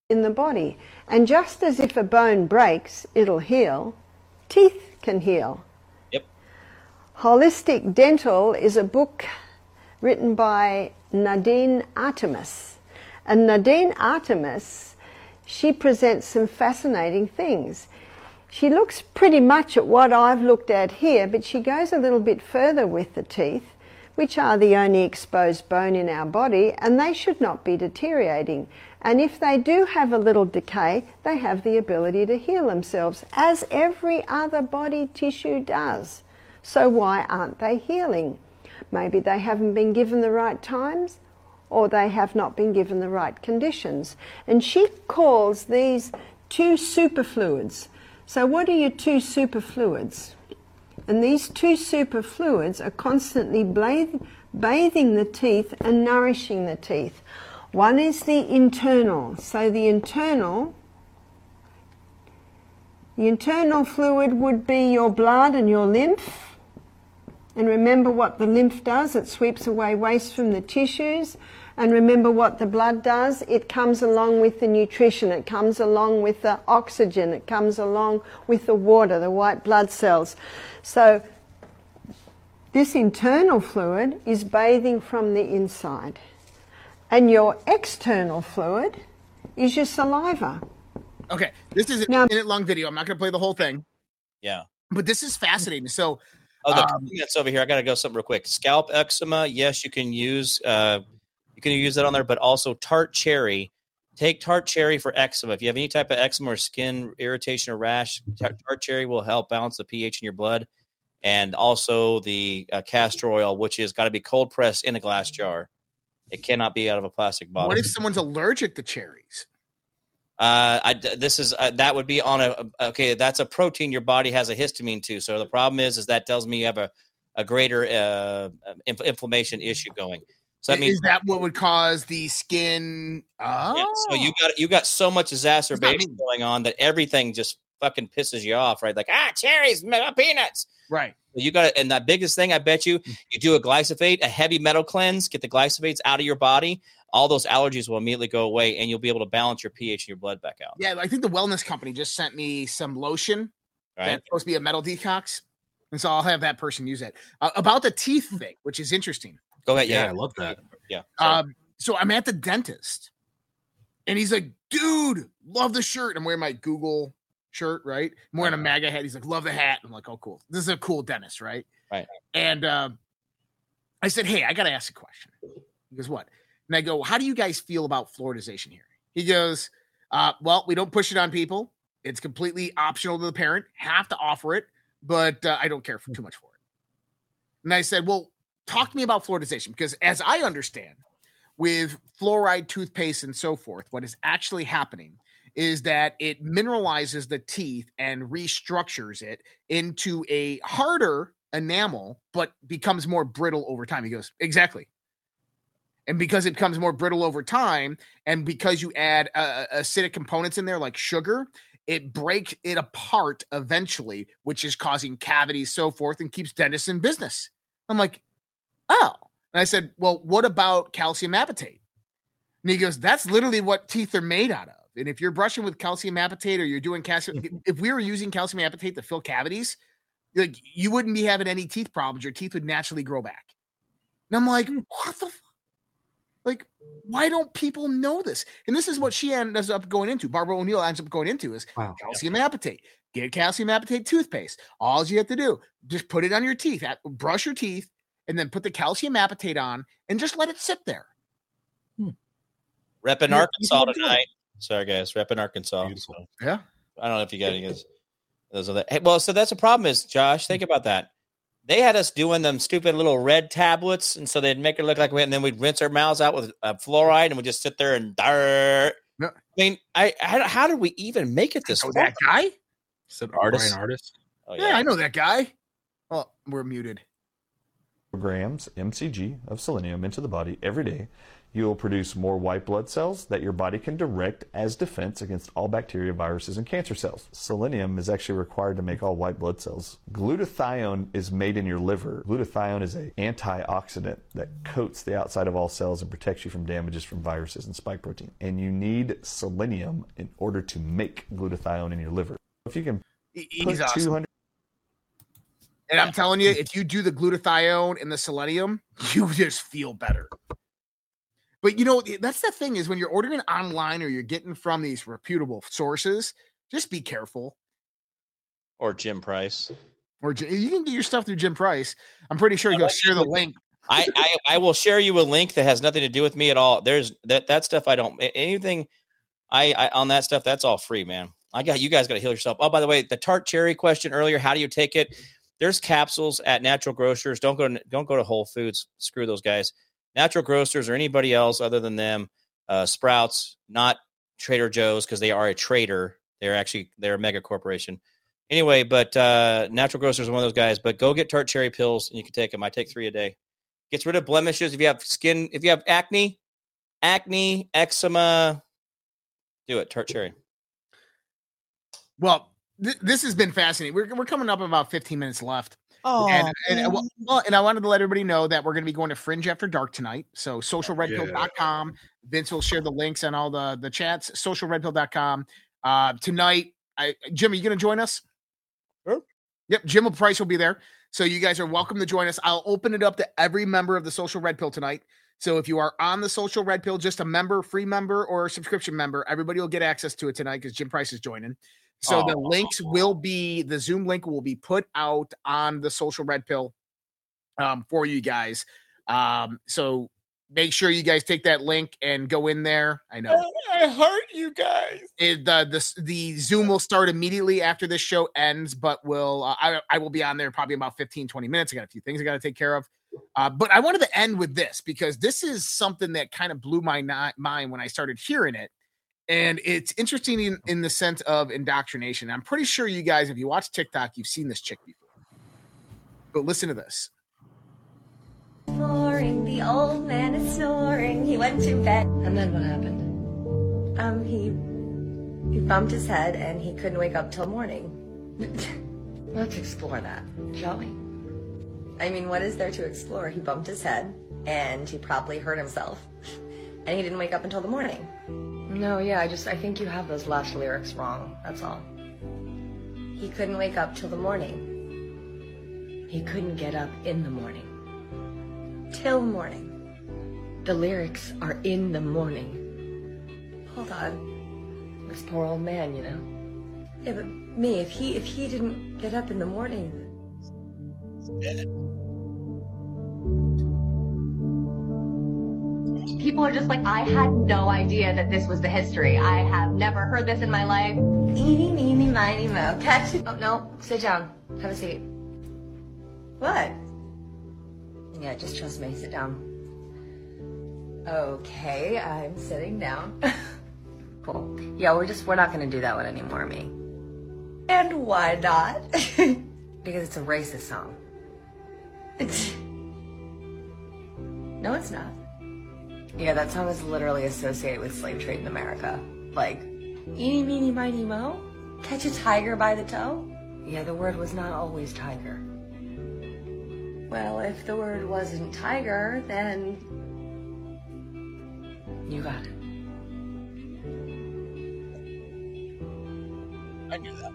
In the body, and just as if a bone breaks, it'll heal. Teeth can heal. Yep. Holistic Dental is a book written by Nadine Artemis, and Nadine Artemis, she presents some fascinating things. She looks pretty much at what I've looked at here, but she goes a little bit further with the teeth, which are the only exposed bone in our body, and they should not be deteriorating. And if they do have a little decay, they have the ability to heal themselves, as every other body tissue does. So why aren't they healing? Maybe they haven't been given the right times, or they have not been given the right conditions. And she calls these two superfluids. So what are your two superfluids? And these two superfluids are constantly bathing the teeth and nourishing the teeth. One is the internal. So the internal, the internal fluid would be your blood and your lymph. And remember what the lymph does, it sweeps away waste from the tissues. And remember what the blood does, it comes along with the nutrition, it comes along with the oxygen, it comes along with the water, the white blood cells. So this internal fluid is bathing from the inside. And your external fluid is your saliva. Okay, this is a now, minute long video. I'm not going to play the whole thing. Yeah. But this is fascinating. So oh, the um, comments over here. I got to go something real quick. Scalp eczema. Yes, you can use uh, you can use that on there, but also tart cherry. Take tart cherry for eczema. If you have any type of eczema or skin irritation or rash, tart cherry will help balance the pH in your blood. And also the uh, castor oil, which has got to be cold pressed in a glass jar. It cannot be out of a plastic bottle. What if someone's allergic to cherries? Uh, I, this is uh, that would be on a okay. That's a protein your body has a histamine to. So the problem is, is that tells me you have a a greater uh, inf- inflammation issue going. So that means is that what would cause the skin? Oh. Yeah, so you got you got so much exacerbation going on that everything just fucking pisses you off, right? Like ah, cherries, peanuts, right? You got and the biggest thing, I bet you, you do a glyphosate, a heavy metal cleanse, get the glyphosates out of your body. All those allergies will immediately go away, and you'll be able to balance your pH in your blood back out. Yeah, I think the wellness company just sent me some lotion right. That's supposed to be a metal detox, and so I'll have that person use it. Uh, about the teeth thing, which is interesting. Go ahead. Yeah, yeah I love that. Yeah. Um, so I'm at the dentist, and he's like, "Dude, love the shirt." I'm wearing my Google shirt, right? I'm wearing a MAGA hat. He's like, "Love the hat." I'm like, "Oh, cool. This is a cool dentist, right?" Right. And uh, I said, "Hey, I got to ask a question." He goes, "What?" And I go, "How do you guys feel about fluoridization here?" He goes, uh, well, we don't push it on people. It's completely optional to the parent. Have to offer it, but uh, I don't care for too much for it. And I said, well, talk to me about fluoridization, because as I understand, with fluoride toothpaste and so forth, what is actually happening is that it mineralizes the teeth and restructures it into a harder enamel, but becomes more brittle over time. He goes, exactly. And because it becomes more brittle over time, and because you add uh, acidic components in there like sugar, it breaks it apart eventually, which is causing cavities, so forth, and keeps dentists in business. I'm like, oh. And I said, well, what about calcium apatite? And he goes, that's literally what teeth are made out of. And if you're brushing with calcium apatite or you're doing calcium, if we were using calcium apatite to fill cavities, like you wouldn't be having any teeth problems. Your teeth would naturally grow back. And I'm like, what the fuck? Like, why don't people know this? And this is what she ends up going into. Barbara O'Neill ends up going into is wow. calcium apatite. Get calcium apatite toothpaste. All you have to do, just put it on your teeth, brush your teeth, and then put the calcium apatite on and just let it sit there. Hmm. Rep in Arkansas tonight. Sorry, guys. Repping Arkansas. Beautiful. Yeah. I don't know if you got any of those other. Hey, well, so that's the problem is, Josh, think about that. They had us doing them stupid little red tablets, and so they'd make it look like we had, and then we'd rinse our mouths out with uh, fluoride, and we'd just sit there and dirt. No. I mean, I, I how did we even make it this far? That guy? Said artist. artist. Oh, yeah. yeah, I know that guy. Well, we're muted. Grams M C G of selenium into the body every day. You will produce more white blood cells that your body can direct as defense against all bacteria, viruses, and cancer cells. Selenium is actually required to make all white blood cells. Glutathione is made in your liver. Glutathione is an antioxidant that coats the outside of all cells and protects you from damages from viruses and spike protein. And you need selenium in order to make glutathione in your liver. If you can put awesome. two hundred... And I'm telling you, if you do the glutathione and the selenium, you just feel better. But, you know, that's the thing is when you're ordering online or you're getting from these reputable sources, just be careful. Or Jim Price. Or you can get your stuff through Jim Price. I'm pretty sure he'll share the link. I, I, I will share you a link that has nothing to do with me at all. There's that, that stuff. I don't anything I, I on that stuff. That's all free, man. I got you guys got to heal yourself. Oh, by the way, the tart cherry question earlier. How do you take it? There's capsules at Natural Grocers. Don't go to, don't go to Whole Foods. Screw those guys. Natural Grocers or anybody else other than them, uh, Sprouts, not Trader Joe's because they are a trader. They're actually they're a mega corporation. Anyway, but uh, Natural Grocers is one of those guys. But go get tart cherry pills and you can take them. I take three a day. Gets rid of blemishes. If you have skin, if you have acne, acne, eczema, do it. Tart cherry. Well, th- this has been fascinating. We're we're coming up about fifteen minutes left. Oh, and, and, well, and I wanted to let everybody know that we're going to be going to Fringe After Dark tonight. So social red pill dot com. Vince will share the links on all the, the chats. social red pill dot com. Uh, tonight, I, Jim, are you going to join us? Sure. Yep, Jim Price will be there. So you guys are welcome to join us. I'll open it up to every member of the Social Red Pill tonight. So if you are on the Social Red Pill, just a member, free member, or a subscription member, everybody will get access to it tonight because Jim Price is joining. So the links will be, the Zoom link will be put out on the Social Red Pill um, for you guys. Um, so make sure you guys take that link and go in there. I know. I hurt you guys. It, the, the, the Zoom will start immediately after this show ends, but will uh, I, I will be on there probably about fifteen, twenty minutes. I got a few things I got to take care of. Uh, but I wanted to end with this because this is something that kind of blew my not, mind when I started hearing it. And it's interesting in, in the sense of indoctrination. I'm pretty sure you guys, if you watch TikTok, you've seen this chick before. But listen to this. Snoring, the old man is snoring. He went to bed. And then what happened? Um, he he bumped his head and he couldn't wake up till morning. Let's explore that, shall we? I mean, what is there to explore? He bumped his head and he probably hurt himself. And he didn't wake up until the morning. No, yeah, I just, I think you have those last lyrics wrong, that's all. He couldn't wake up till the morning. He couldn't get up in the morning. Till morning. The lyrics are in the morning. Hold on. This poor old man, you know? Yeah, but me, if he, if he didn't get up in the morning... People are just like, I had no idea that this was the history. I have never heard this in my life. Eeny, meeny, miny, mo. Catch it. Oh, no. Sit down. Have a seat. What? Yeah, just trust me. Sit down. Okay, I'm sitting down. Cool. Yeah, we're just, we're not going to do that one anymore, me. And why not? Because it's a racist song. It's... No, it's not. Yeah, that song is literally associated with slave trade in America. Like, eeny, meeny, miny, mo? Catch a tiger by the toe? Yeah, the word was not always tiger. Well, if the word wasn't tiger, then... You got it. I knew that.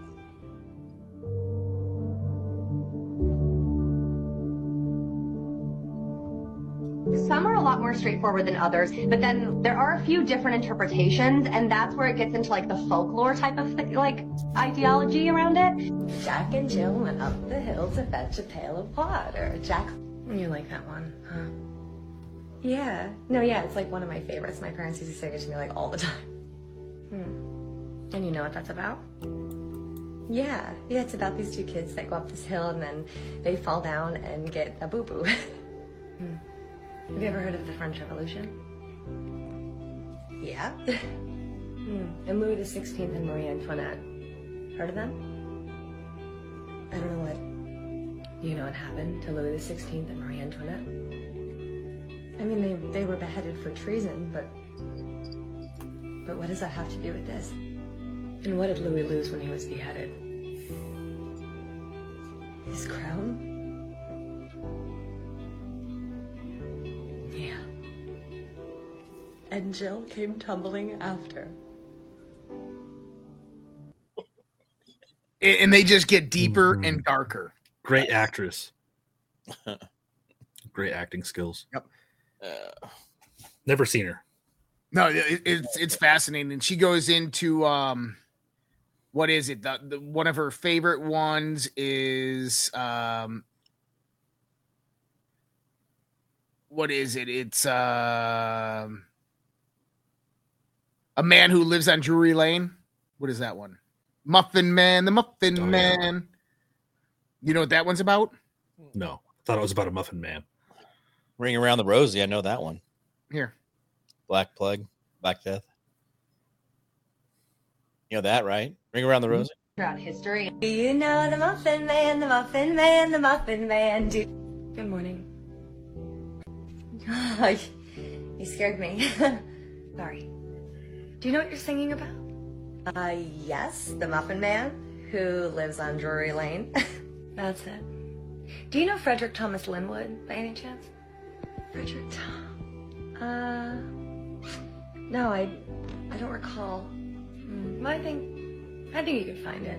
Some are a lot more straightforward than others, but then there are a few different interpretations, and that's where it gets into like the folklore type of like ideology around it. Jack and Jill went up the hill to fetch a pail of water. Jack, you like that one, huh? Yeah. No, yeah, it's like one of my favorites. My parents used to sing it to me like all the time. Hmm. And you know what that's about? Yeah, yeah, it's about these two kids that go up this hill and then they fall down and get a boo-boo. Hmm. Have you ever heard of the French Revolution? Yeah. Hmm. And Louis the sixteenth and Marie Antoinette. Heard of them? I don't know what... Do you know what happened to Louis the sixteenth and Marie Antoinette? I mean, they, they were beheaded for treason, but... But what does that have to do with this? And what did Louis lose when he was beheaded? His crown? And Jill came tumbling after. And they just get deeper mm-hmm. and darker. Great actress. Great acting skills. Yep. Uh, Never seen her. No, it, it's it's fascinating. And she goes into um, what is it? The, the, one of her favorite ones is um, what is it? It's. Uh, A Man Who Lives on Drury Lane. What is that one? Muffin Man, the Muffin oh, Man. Yeah. You know what that one's about? No. I thought it was about a Muffin Man. Ring Around the Rosie. I know that one. Here. Black Plague. Black Death. You know that, right? Ring Around the Rosie. Throughout history. Do you know the Muffin Man, the Muffin Man, the Muffin Man? Do- Good morning. You scared me. Sorry. Do you know what you're singing about? Uh, yes, the Muffin Man who lives on Drury Lane. That's it. Do you know Frederick Thomas Linwood by any chance? Frederick Thomas? Uh, no, I, I don't recall. Mm, I think, I think you could find it.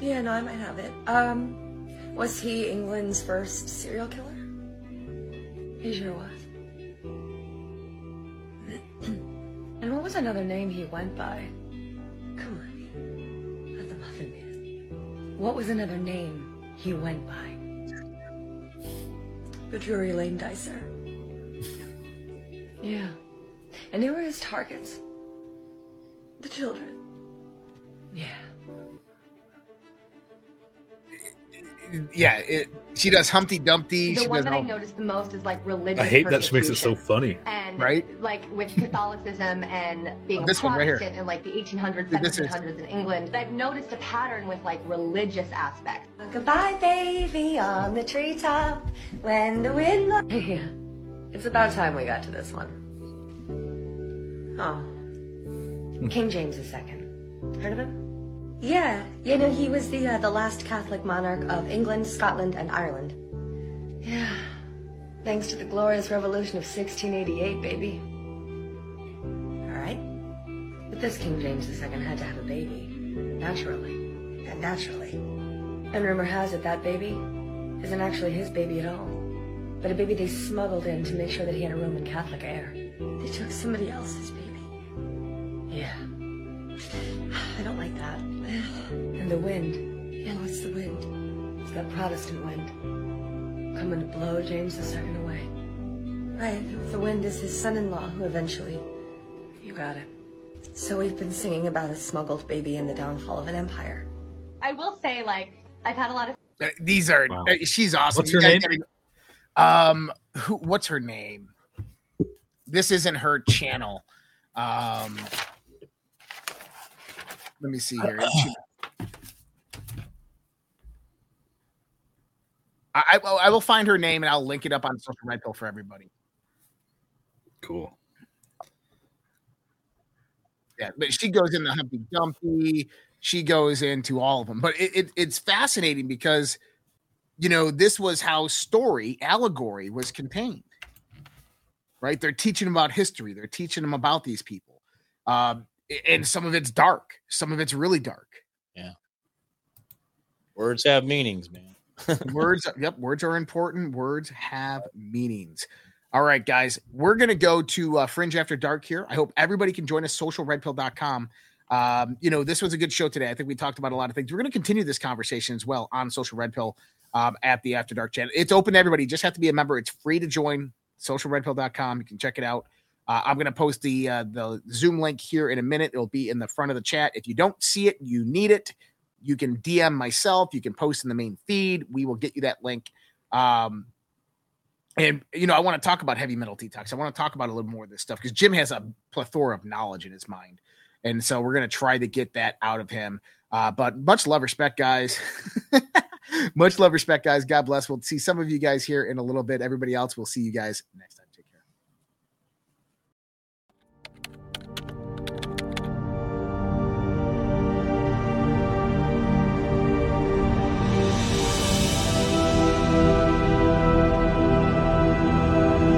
Yeah, no, I might have it. Um, was he England's first serial killer? He sure was. And what was another name he went by? Come on. Not the Muffin Man. What was another name he went by? The Drury Lane Dicer. Yeah. And they were his targets. The children. Yeah. Yeah, it, she does Humpty Dumpty. The she one that all... I noticed the most is like religious. I hate that she makes it so funny, and right? Like with Catholicism and being oh, this a Protestant one right here. In like the eighteen hundreds, seventeen hundreds in England. I've noticed a pattern with like religious aspects. Goodbye, baby, on the treetop when the wind. Lo- yeah, it's about time we got to this one. Oh, King James the Second. Heard of him? Yeah, you know, he was the uh, the last Catholic monarch of England, Scotland, and Ireland. Yeah, thanks to the glorious revolution of sixteen eighty-eight, baby. All right. But this King James the Second had to have a baby, naturally, and naturally. And rumor has it that baby isn't actually his baby at all, but a baby they smuggled in to make sure that he had a Roman Catholic heir. They took somebody else's baby. Yeah. I don't like that. And the wind. Yeah, what's the wind? It's that Protestant wind. Coming to blow James the Second away. Right, the wind is his son-in-law who eventually... You got it. So we've been singing about a smuggled baby and the downfall of an empire. I will say, like, I've had a lot of... Uh, these are... Wow. Uh, she's awesome. What's her name? Gotta, um, who, what's her name? This isn't her channel. Um... Let me see here. I, I, I will find her name and I'll link it up on Social Red Pill for everybody. Cool. Yeah, but she goes into Humpty Dumpty. She goes into all of them. But it, it, it's fascinating because, you know, this was how story, allegory was contained. Right? They're teaching them about history. They're teaching them about these people. Um, And some of it's dark. Some of it's really dark. Yeah. Words have meanings, man. Words. Yep. Words are important. Words have meanings. All right, guys. We're going to go to uh, Fringe After Dark here. I hope everybody can join us. social red pill dot com. Um, you know, this was a good show today. I think we talked about a lot of things. We're going to continue this conversation as well on Social Red Pill um, at the After Dark channel. It's open to everybody. You just have to be a member. It's free to join. social red pill dot com. You can check it out. Uh, I'm going to post the uh, the Zoom link here in a minute. It'll be in the front of the chat. If you don't see it, you need it. You can D M myself. You can post in the main feed. We will get you that link. Um, and, you know, I want to talk about heavy metal detox. I want to talk about a little more of this stuff because Jim has a plethora of knowledge in his mind. And so we're going to try to get that out of him. Uh, but much love, respect, guys. Much love, respect, guys. God bless. We'll see some of you guys here in a little bit. Everybody else, we'll see you guys next time.